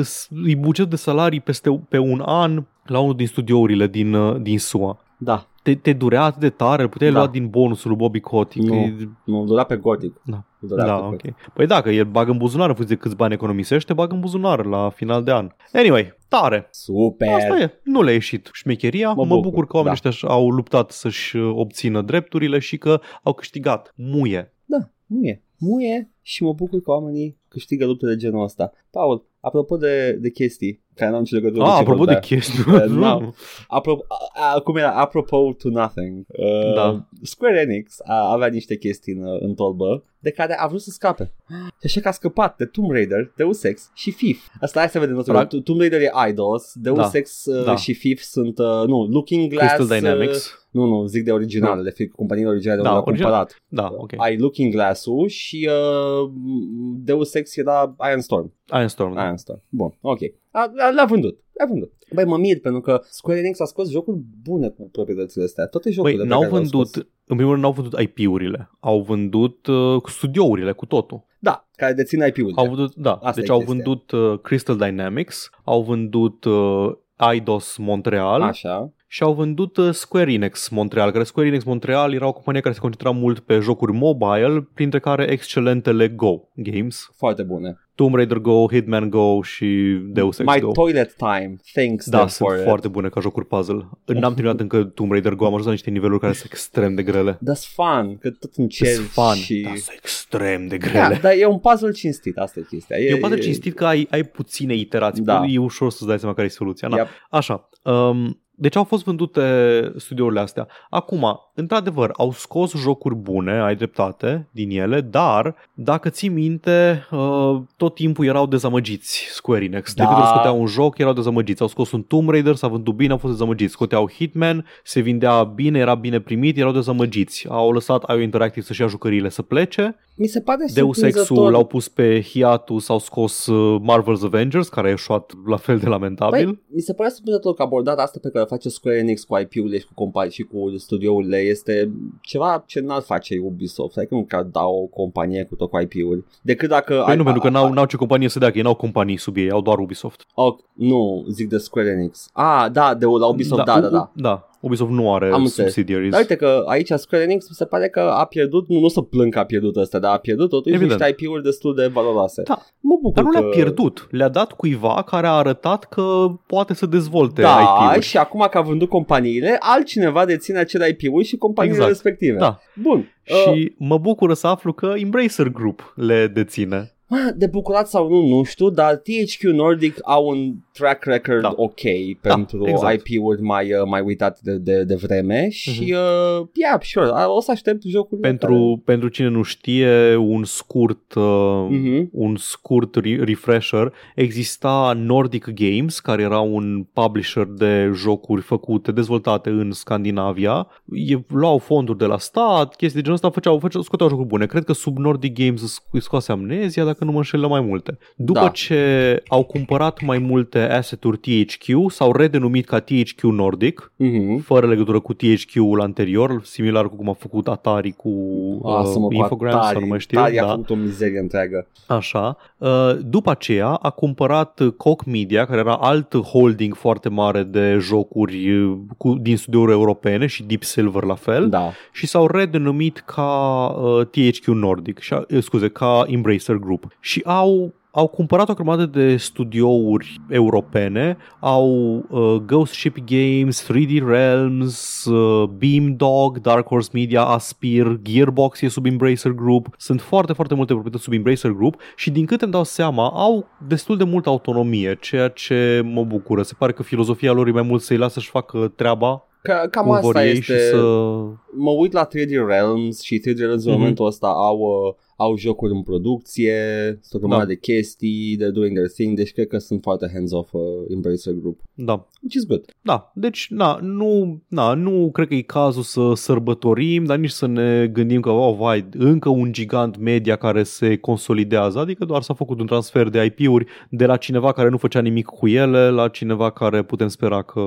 E buget de salarii peste, pe un an la unul din studiourile din, din S U A. Da. Te, te durea atât de tare, puteai da. lua din bonusul lui Bobby Kotick. Nu, nu dura pe Kotick. Da, da pe okay. Păi dacă el bagă în buzunar, în funcție de câți bani economisește, bagă în buzunar la final de an. Anyway, tare. Super. Asta e. Nu le-a ieșit șmecheria. Mă, mă bucur. bucur că oamenii da. ăștia au luptat să-și obțină drepturile și că au câștigat. Muie. Da, muie. Muie și mă bucur că oamenii câștigă lupte de genul ăsta. Paul, apropo de, de chestii care n-au nicio legătură ah, de ce apropo vorbea. de chestii uh, no. apropo, a, a, Cum era? Apropo to nothing uh, da. Square Enix a, avea niște chestii în, în tolbă de care a vrut să scape. Și așa că a scăpat de Tomb Raider, Deus Ex și F I F. Asta hai să vedem. Tomb Raider e Eidos, Deus da. Ex uh, da. și F I F sunt uh, nu, Looking Glass Crystal Dynamics uh, Nu, nu, zic de originalele, da. companiile originale de da, unde original. Cumpărat. Da, okay. Ai Looking Glass-ul și uh, Deus Ex era Iron Storm. Iron Storm, da. Iron Storm. Bun, ok. A, a, l-a vândut, l-a vândut. Băi, mă mir pentru că Square Enix a scos jocuri bune cu proprietățile astea. Toate jocurile. Băi, n-au vândut, în primul rând n-au vândut I P-urile, au vândut uh, studiourile cu totul. Da, care dețin I P-urile. Au vândut, da, asta deci au chestia. vândut uh, Crystal Dynamics, au vândut uh, Eidos Montreal. Așa. Și au vândut Square Enix Montreal, care Square Enix Montreal era o companie care se concentra mult pe jocuri mobile, printre care excelentele Go Games. Foarte bune. Tomb Raider Go, Hitman Go și Deus Ex My Go. My Toilet Time, thanks da, sunt for foarte it. bune ca jocuri puzzle. N-am terminat încă Tomb Raider Go, am ajuns la niște niveluri care sunt extrem de grele. That's fun, că tot încerci fun, și... That's fun, sunt extrem de grele. Da, dar e un puzzle cinstit, asta e chestia. E, e un puzzle e... cinstit că ai, ai puține iterații, da. E ușor să-ți dai seama care e soluția. Yep. Așa, um, deci au fost vândute studiourile astea. Acum, într-adevăr, au scos jocuri bune, ai dreptate, din ele, dar, dacă ții minte, tot timpul erau dezamăgiți Square Enix. Da. De câte ori scoteau un joc, erau dezamăgiți. Au scos un Tomb Raider, s-a vândut bine, au fost dezamăgiți. Scoteau Hitman, se vindea bine, era bine primit, erau dezamăgiți. Au lăsat I O Interactive să-și ia jucăriile să plece. Mi se pare Deus Ex-ul l-au pus pe hiatus, au scos Marvel's Avengers, care a ieșuat la fel de lamentabil. Păi, mi se pare surprinzător că abordat asta pe care face Square Enix cu I P-urile și cu companii și cu studiourile este ceva ce n-ar face Ubisoft. Adică nu că dau o companie cu tot cu I P-uri. Decât dacă... Păi ai, nu, a, pentru că a, n-au, n-au ce companie să dea, că ei n-au companii sub ei, au doar Ubisoft. Oh, nu, zic de Square Enix. Ah, da, de la Ubisoft, da, da, da. da. da. Ubisoft nu are subsidiaries. Dar uite că aici Square Enix mi se pare că a pierdut, nu, nu o să plâng că a pierdut ăsta, dar a pierdut totuși niște I P-uri destul de valoroase. Da. Mă bucur dar nu că... le-a pierdut, le-a dat cuiva care a arătat că poate să dezvolte da, I P-uri. Da, și acum că a vândut companiile, altcineva deține acele I P-uri și companiile exact. respective. Da. Bun. Și uh... mă bucură să aflu că Embracer Group le deține. De bucurat sau nu, nu știu, dar T H Q Nordic au un track record da. ok pentru da, exact. I P-uri mai, mai uitate de, de, de vreme și, mm-hmm. uh, yeah, sure, o să aștept jocurile. Pentru, care... pentru cine nu știe, un scurt, uh, mm-hmm. un scurt re- refresher, exista Nordic Games, care era un publisher de jocuri făcute, dezvoltate în Scandinavia, e, luau fonduri de la stat, chestii de genul ăsta, făceau, făceau, scoteau jocuri bune. Cred că sub Nordic Games îi scoase Amnezia, dacă nu mă înșel, la mai multe. După da. ce au cumpărat mai multe asset-uri T H Q, s-au redenumit ca T H Q Nordic, uh-huh. fără legătură cu T H Q-ul anterior, similar cu cum a făcut Atari cu ah, uh, Infogrames, Atari, sau nu mai știu. Atari da. a făcut o mizerie întreagă. Așa. Uh, după aceea a cumpărat Koch Media, care era alt holding foarte mare de jocuri cu, din studiouri europene și Deep Silver la fel, da. și s-au redenumit ca uh, T H Q Nordic, și, uh, scuze, ca Embracer Group. Și au au cumpărat o grămadă de studiouri europene, au uh, Ghost Ship Games, trei D Realms, uh, Beamdog, Dark Horse Media, Aspyr, Gearbox e sub Embracer Group, sunt foarte, foarte multe proprietăți sub Embracer Group și din câte îmi dau seama au destul de multă autonomie, ceea ce mă bucură. Se pare că filozofia lor e mai mult să-i lasă să-și facă treaba. Că, cam asta este, să... mă uit la trei D Realms și trei D Realms mm-hmm. în momentul ăsta au, uh, au jocuri în producție, sunt o grămadă de chestii, they're doing their thing, deci cred că sunt foarte hands-off uh, Embracer Group. Da. Which is good. Da, deci na, nu, na, nu cred că e cazul să sărbătorim, dar nici să ne gândim că, oh, vai, încă un gigant media care se consolidează, adică doar s-a făcut un transfer de I P-uri de la cineva care nu făcea nimic cu ele, la cineva care putem spera că...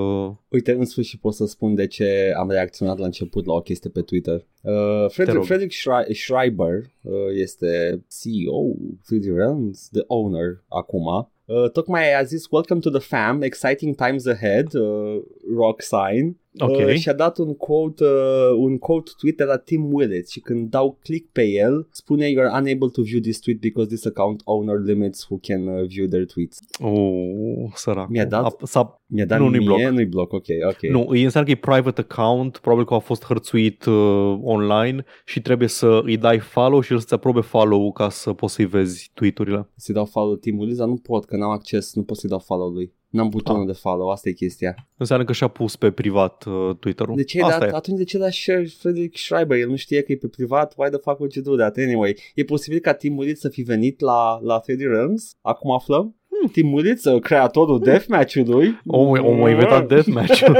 Uite, în sfârșit pot să spun de ce am reacționat la început la o chestie pe Twitter. Uh, Frederick, Frederick Schre- Schreiber uh, este C E O trei D Realms, the owner acum. Uh, tocmai a zis welcome to the fam, exciting times ahead, uh, rock sign. Okay. Uh, și a dat un quote, uh, un quote tweet de la Tim Willits și când dau click pe el spune you are unable to view this tweet because this account owner limits who can uh, view their tweets. Oh, săracu. Mi-a dat, a, mi-a dat nu, mie, nu-i bloc. Nu-i bloc, ok, ok. Nu, e înseamnă că e private account, probabil că a fost hărțuit uh, online și trebuie să îi dai follow și el să-ți aprobe follow ca să poți să-i vezi tweet-urile. Să-i dau follow Tim Willits, dar nu pot, că n-am acces, nu pot să-i dau follow lui. N-am butonul ah. de follow, asta e chestia. Înseamnă că și-a pus pe privat uh, Twitter-ul. De ce? Asta de, atunci de ce da share Frederick Schreiber? El nu știe că e pe privat. Why the fuck would you do that? Anyway, e posibil ca Tim Willits să fi venit la, la trei D Realms? Acum aflăm? Hmm. Tim Willits, creatorul hmm. Deathmatch-ului. Omul oh, oh, a inventat Deathmatch-ul.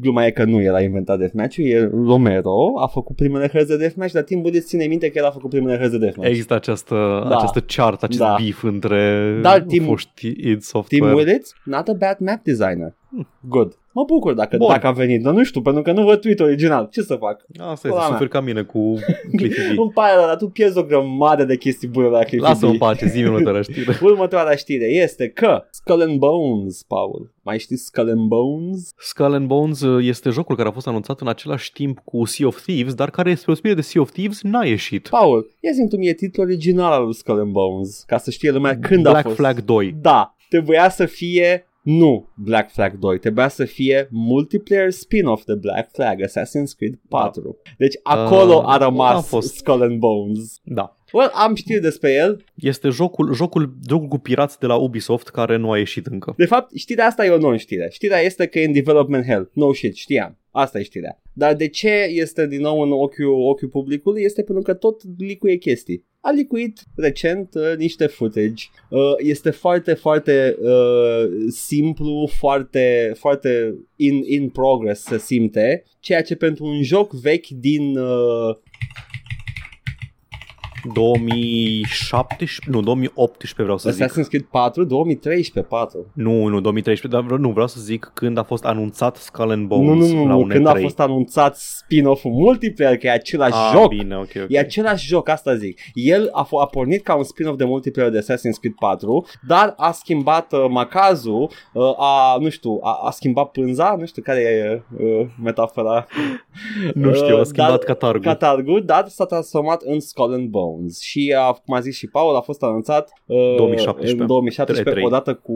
Gluma e că nu el a inventat Deathmatch-ul, e Romero, a făcut primele hărți de Deathmatch, dar Tim Willits ține minte că el a făcut primele hărți de Deathmatch. Există această, da. această chart, acest da. beef între dar Tim, foști id software. Tim Willits, not a bad map designer. Good. Mă bucur dacă, dacă a venit, dar nu știu, pentru că nu văd tweet original. Ce să fac? Asta e, suferi ca mine cu Cliffy B. Îmi pare, dar tu pierzi o grămadă de chestii bune la Cliffy B. Lasă-mă pace, zi-mi următoarea știre. Următoarea știre este că Skull and Bones, Paul. Mai știți Skull and Bones? Skull and Bones este jocul care a fost anunțat în același timp cu Sea of Thieves, dar care spre osmire de Sea of Thieves n-a ieșit. Paul, ia zi-mi tu mie titlul original al lui Skull and Bones, ca să știe lumea când Black a fost. Black Flag doi. Da, trebuia să fie... Nu Black Flag doi, trebuia să fie multiplayer spin-off de Black Flag, Assassin's Creed patru. Deci acolo uh, a rămas a fost. Skull and Bones. Da. Well, am știut despre el. Este jocul, jocul, jocul cu pirați de la Ubisoft care nu a ieșit încă. De fapt, știrea asta e o non-știre. Știrea este că e în development hell. No shit, știam. Asta e știrea. Dar de ce este din nou în ochiul, ochiul publicului? Este pentru că tot licuie chestii. A licuit recent uh, niște footage. Uh, este foarte, foarte uh, simplu, foarte, foarte in, in progress se simte. Ceea ce pentru un joc vechi din... Uh, două mii șaptesprezece, nu, două mii optsprezece vreau să zic. Assassin's Creed patru, două mii treisprezece, patru. Nu, nu, două mii treisprezece, dar nu, vreau să zic când a fost anunțat Skull and Bones. Nu, nu, nu, când a fost anunțat spin-off-ul multiplayer, că e același ah, joc. Bine, okay, okay. E același joc, asta zic. El a, f- a pornit ca un spin-off de multiplayer de Assassin's Creed patru, dar a schimbat uh, macazul, uh, a, nu știu, a, a schimbat pânza, nu știu care e uh, metafora. Nu știu, a schimbat uh, dar, catargul. Catargul, dar s-a transformat în Skull and Bones. Și, cum a zis și Paul, a fost anunțat uh, două mii șaptesprezece. În două mii șaptesprezece, odată cu,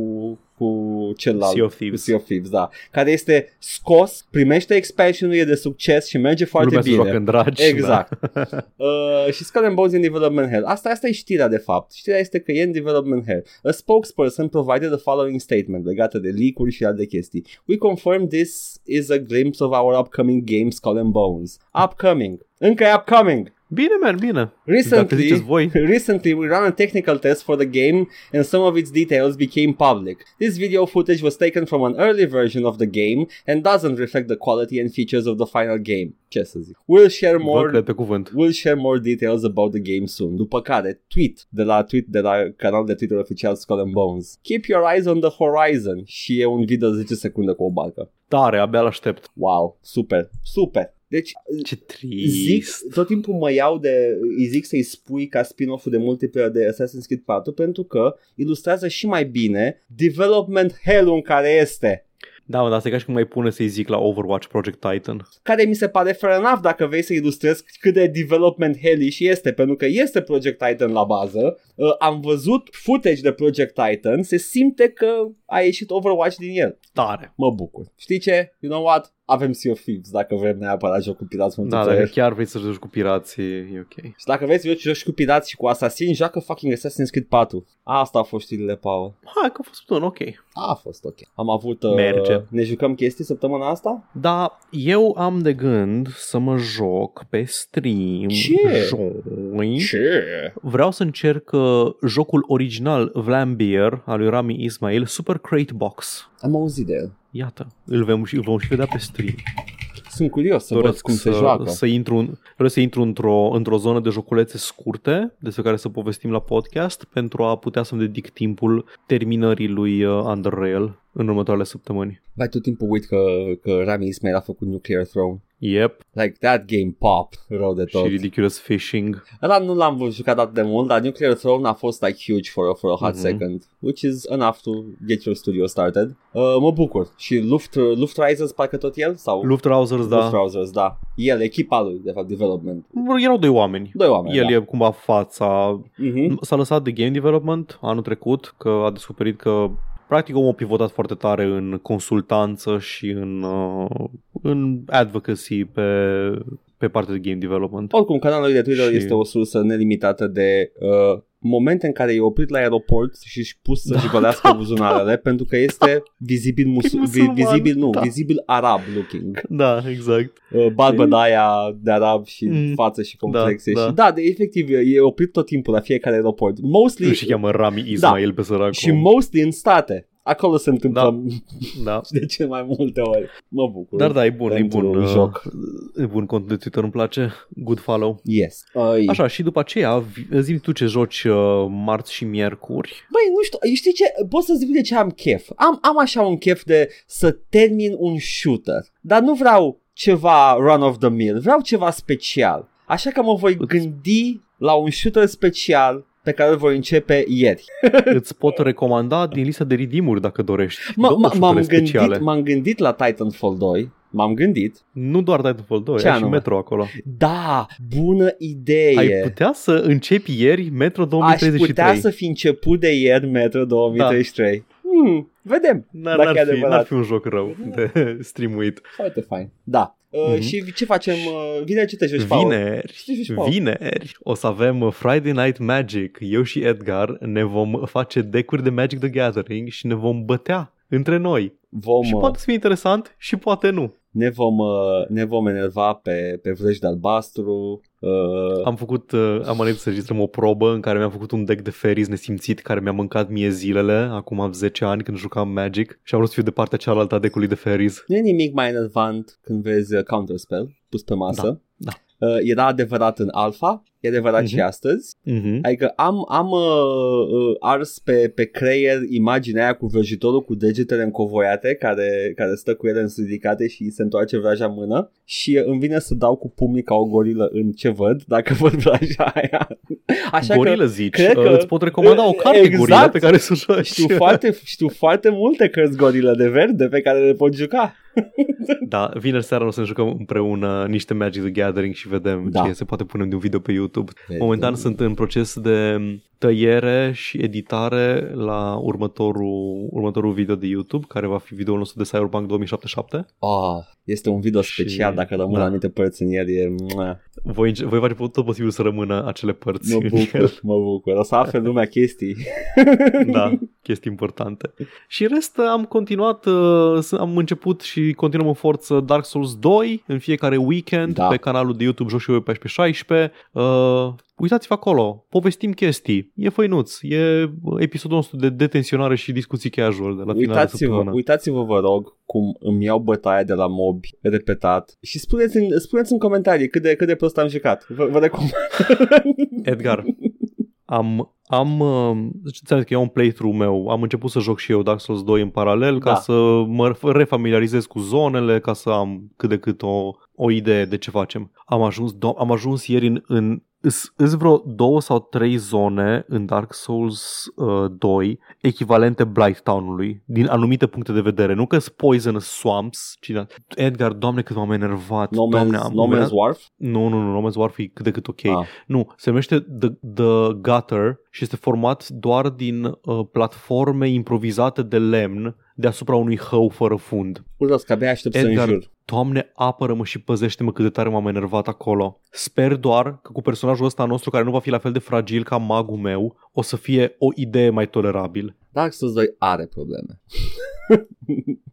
cu celălalt, Sea of Thieves, cu Sea of Thieves, da, care este scos, primește expansion-ul, e de succes și merge foarte lumea bine. Lumea se joacă în dragi. Exact. Da. uh, și Skull and Bones in development hell. Asta, asta e știrea, de fapt. Știrea este că e în development hell. A spokesperson provided the following statement legată de leak-uri și alte chestii. We confirm this is a glimpse of our upcoming game Skull and Bones. Upcoming. Încă e upcoming. Bine, man, bine. Recently, recently, we ran a technical test for the game and some of its details became public. This video footage was taken from an early version of the game and doesn't reflect the quality and features of the final game. Ce să zic? We'll share more, we'll share more details about the game soon. După care, tweet de la tweet de la canalul de Twitter oficial Skull and Bones. Keep your eyes on the horizon. Și e un video de zece secunde cu o barcă. Tare, abia l-aștept. Wow, super, super. Deci, ce trist. Zic, tot timpul mă iau de, îi zic să-i spui ca spin-off-ul de multiplayer de Assassin's Creed patru, pentru că ilustrează și mai bine development hell-ul în care este. Da, mă, dar asta e ca și cum mai pune să-i zic la Overwatch Project Titan. Care mi se pare fair enough dacă vrei să ilustrezi cât de development hellish este, pentru că este Project Titan la bază. Uh, am văzut footage de Project Titan, se simte că a ieșit Overwatch din el. Tare. Mă bucur. Știi ce? You know what? Avem Sea of Thieves dacă vrem neapărat joc cu pirați. Da, dacă chiar vrei să joci cu pirați, e ok. Și dacă vrei să joci cu pirați și cu asasini, joacă fucking Assassin's Creed patru. Asta a fost știrile, Paul. Hai că a fost bun, ok. A fost ok. Am avut... Uh, Merge. Ne jucăm chestii săptămâna asta? Da, eu am de gând să mă joc pe stream. Ce? Joi. Ce? Vreau să încerc uh, jocul original Vlambeer al lui Rami Ismail, Super Crate Box. Am auzit de el. Iată, îl vom și, îl vom și vedea pe stream. Sunt curios să văd cum să, se joacă. Să intru în, vreau să intru într-o, într-o zonă de joculețe scurte, despre care să povestim la podcast, pentru a putea să-mi dedic timpul terminării lui Under Rail în următoarele săptămâni. Vai, tot timpul uit că, că Rami Ismail a făcut Nuclear Throne. Yep. Like that game pop, rău de tot. Și Ridiculous Fishing. Ăla nu l-am jucat atât de mult, dar Nuclear Throne a fost like huge for a, for a hot mm-hmm. second, which is enough to get your studio started. Uh, mă bucur. Și Luft, Luftrausers, parcă tot el? Sau? Luftrausers, da. Luftrausers, da. El, echipa lui, de fapt, development. Erau doi oameni. Doi oameni, El da. E cumva fața. Mm-hmm. S-a lăsat de game development anul trecut, că a descoperit că practic omul a pivotat foarte tare în consultanță și în, uh, în advocacy pe, pe partea de game development. Oricum, canalul de Twitter și... este o sursă nelimitată de uh, momente în care e oprit la aeroport și își pus să-și golească da, buzunarele, da, pentru că este da, vizibil, musul, musulman, vizibil, nu, da. vizibil arab looking. Da, exact. Uh, Barbă de aia de arab și mm. față și complexe. Da, da. Și, da de, efectiv, e oprit tot timpul la fiecare aeroport. Mostly, și cheamă Rami Ismail da, pe săracul. Și mostly în state. Acolo se întâmplă da, da. de ce mai multe ori. Mă bucur. Dar da, e bun, e bun uh, joc. E bun cont de Twitter, îmi place. Good follow. Yes. Ai. Așa, și după aceea, zi-mi tu ce joci uh, marți și miercuri. Băi, nu știu, știi ce? Poți să zic de ce am chef. Am, am așa un chef de să termin un shooter, dar nu vreau ceva run of the mill, vreau ceva special. Așa că mă voi gândi la un shooter special pe care îl voi începe ieri. Îți pot recomanda din lista de redeem-uri dacă dorești. M- m- m-am, gândit, m-am gândit la Titanfall doi. M-am gândit. Nu doar Titanfall doi, ai și Metro acolo. Da, bună idee. Ai putea să începi ieri Metro două mii treizeci și trei. Aș putea să fi început de ieri Metro două mii treizeci și trei. Da. Hmm, vedem. N-ar, dacă n-ar, fi, n-ar fi un joc rău de streamuit. Foarte fain. Da. Uh, mm-hmm. Și ce facem? Vineri ce te joci, Paul? Vineri, vineri o să avem Friday Night Magic. Eu și Edgar ne vom face decuri de Magic the Gathering și ne vom bătea între noi. Vom, și poate să fie interesant și poate nu. Ne vom, ne vom enerva pe, pe vrăj de albastru. Uh... Am făcut, uh, am ales să registrăm o probă în care mi-am făcut un deck de fairies nesimțit care mi-a mâncat mie zilele, acum am zece ani când jucam Magic și am vrut să fiu de partea cealaltă a deck-ului de fairies. Nu e nimic mai enervant când vezi Counterspell pus pe masă. Da, da. Uh, era adevărat în alpha, e adevărat uh-huh. și astăzi. Uh-huh. Adică am, am uh, ars pe, pe creier imaginea aia cu vrăjitorul cu degetele încovoiate care, care stă cu ele însridicate și se întoarce vraja în mână și îmi vine să dau cu pumnii ca o gorilă în ce văd dacă văd vraja aia. Așa gorilă că, zici, cred că îți pot recomanda o carte exact, gorilă pe care să joci. Știu foarte, știu foarte multe cărți gorilă de verde pe care le pot juca. Da, vineri seara o să ne jucăm împreună niște Magic the Gathering și vedem da. ce se poate pune de un video pe YouTube. Momentan sunt în proces de tăiere și editare la următorul, următorul video de YouTube, care va fi videoul nostru de Cyberpunk două mii șaptezeci și șapte. Oh, este un video special, și... dacă rămân da. anumite părți în el. E... Voi, voi face tot posibil să rămână acele părți. Mă bucur, mă bucur. O să afle lumea chestii. Da, chestii importante. Și în rest am continuat, am început și continuăm în forță Dark Souls doi în fiecare weekend da. pe canalul de YouTube Joc și eu paisprezece șaisprezece. Uh, uitați-vă acolo, povestim chestii, e făinuț, e episodul nostru de detensionare și discuții casual de la final de săptămână. Uitați-vă, vă rog, cum îmi iau bătaia de la mobi repetat și spuneți în, spuneți în comentarii cât de, cât de prost am jucat. Vă, vă recomand. Edgar, am... Am, ți-am zis că eu un playthrough meu, am început să joc și eu Dark Souls doi în paralel da. ca să mă refamiliarizez cu zonele, ca să am cât de cât o, o idee de ce facem. Am ajuns, do- am ajuns ieri în, în Îs vreo două sau trei zone în Dark Souls uh, doi echivalente Blight Town-ului din anumite puncte de vedere. Nu că-s Poison Swamps. Cine... Edgar, doamne, cât m-am enervat. No Man's no man Wharf? Nu, nu, nu. No Man's Wharf e cât de cât ok. Ah. Nu, se numește The, The Gutter și este format doar din uh, platforme improvizate de lemn deasupra unui hău fără fund. Uite, că abia aștept Edgar, să înjur. Doamne, apără-mă și păzește-mă cât de tare m-am enervat acolo. Sper doar că cu personajul ăsta nostru, care nu va fi la fel de fragil ca magul meu, o să fie o idee mai tolerabil. Dark Souls doi are probleme.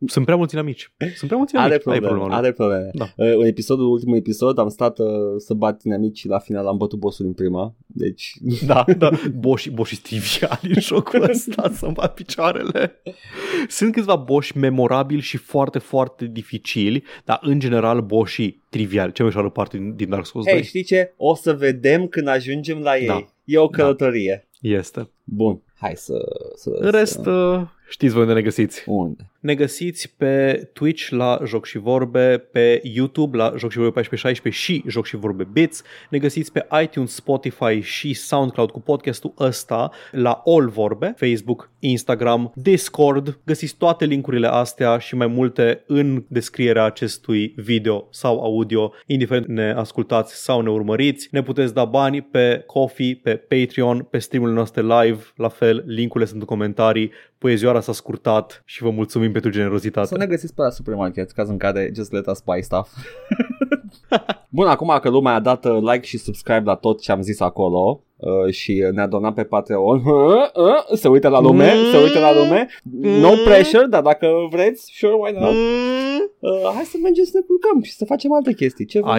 Sunt prea mulți inamici. Sunt prea mulți inamici. Are probleme. Probleme. Are probleme. Da. În episodul, ultimul episod, am stat uh, să bat inamici și la final am bătut bossul în prima. Deci... Da, da. Boși, boși triviali în jocul ăsta să-mi bat picioarele. Sunt câțiva boși memorabili și foarte, foarte dificili, dar în general boșii triviali. Ce mai ușoară parte din, din Dark Souls doi. Ei, știi ce? O să vedem când ajungem la ei. Da. E o călătorie. Da. Este. Bun. Hai să... să în rest, să... știți voi unde ne găsiți. Unde? Ne găsiți pe Twitch la Joc și Vorbe, pe YouTube la Joc și Vorbe paisprezece șaisprezece și Joc și Vorbe Bits. Ne găsiți pe iTunes, Spotify și SoundCloud cu podcastul ăsta la Ol Vorbe, Facebook, Instagram, Discord. Găsiți toate linkurile astea și mai multe în descrierea acestui video sau audio, indiferent ne ascultați sau ne urmăriți. Ne puteți da bani pe Ko-fi, pe Patreon, pe streamurile noastre live, la fel, linkurile sunt în comentarii. Poezioara s-a scurtat și vă mulțumim pentru generozitate. Să ne găsiți pe la supermarket, caz în care just let us buy stuff. Bun, acum că lumea a dat like și subscribe la tot ce am zis acolo și ne-a donat pe Patreon, se uită la lume, se uită la lume. No pressure, dar dacă vreți, sure, why not? Uh, hai să mergem să ne culcăm și să facem alte chestii. Ce vrei?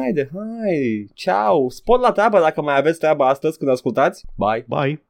Haide, hai. Ciao. Spot la treabă dacă mai aveți treabă astăzi când ascultați. Bye. Bye.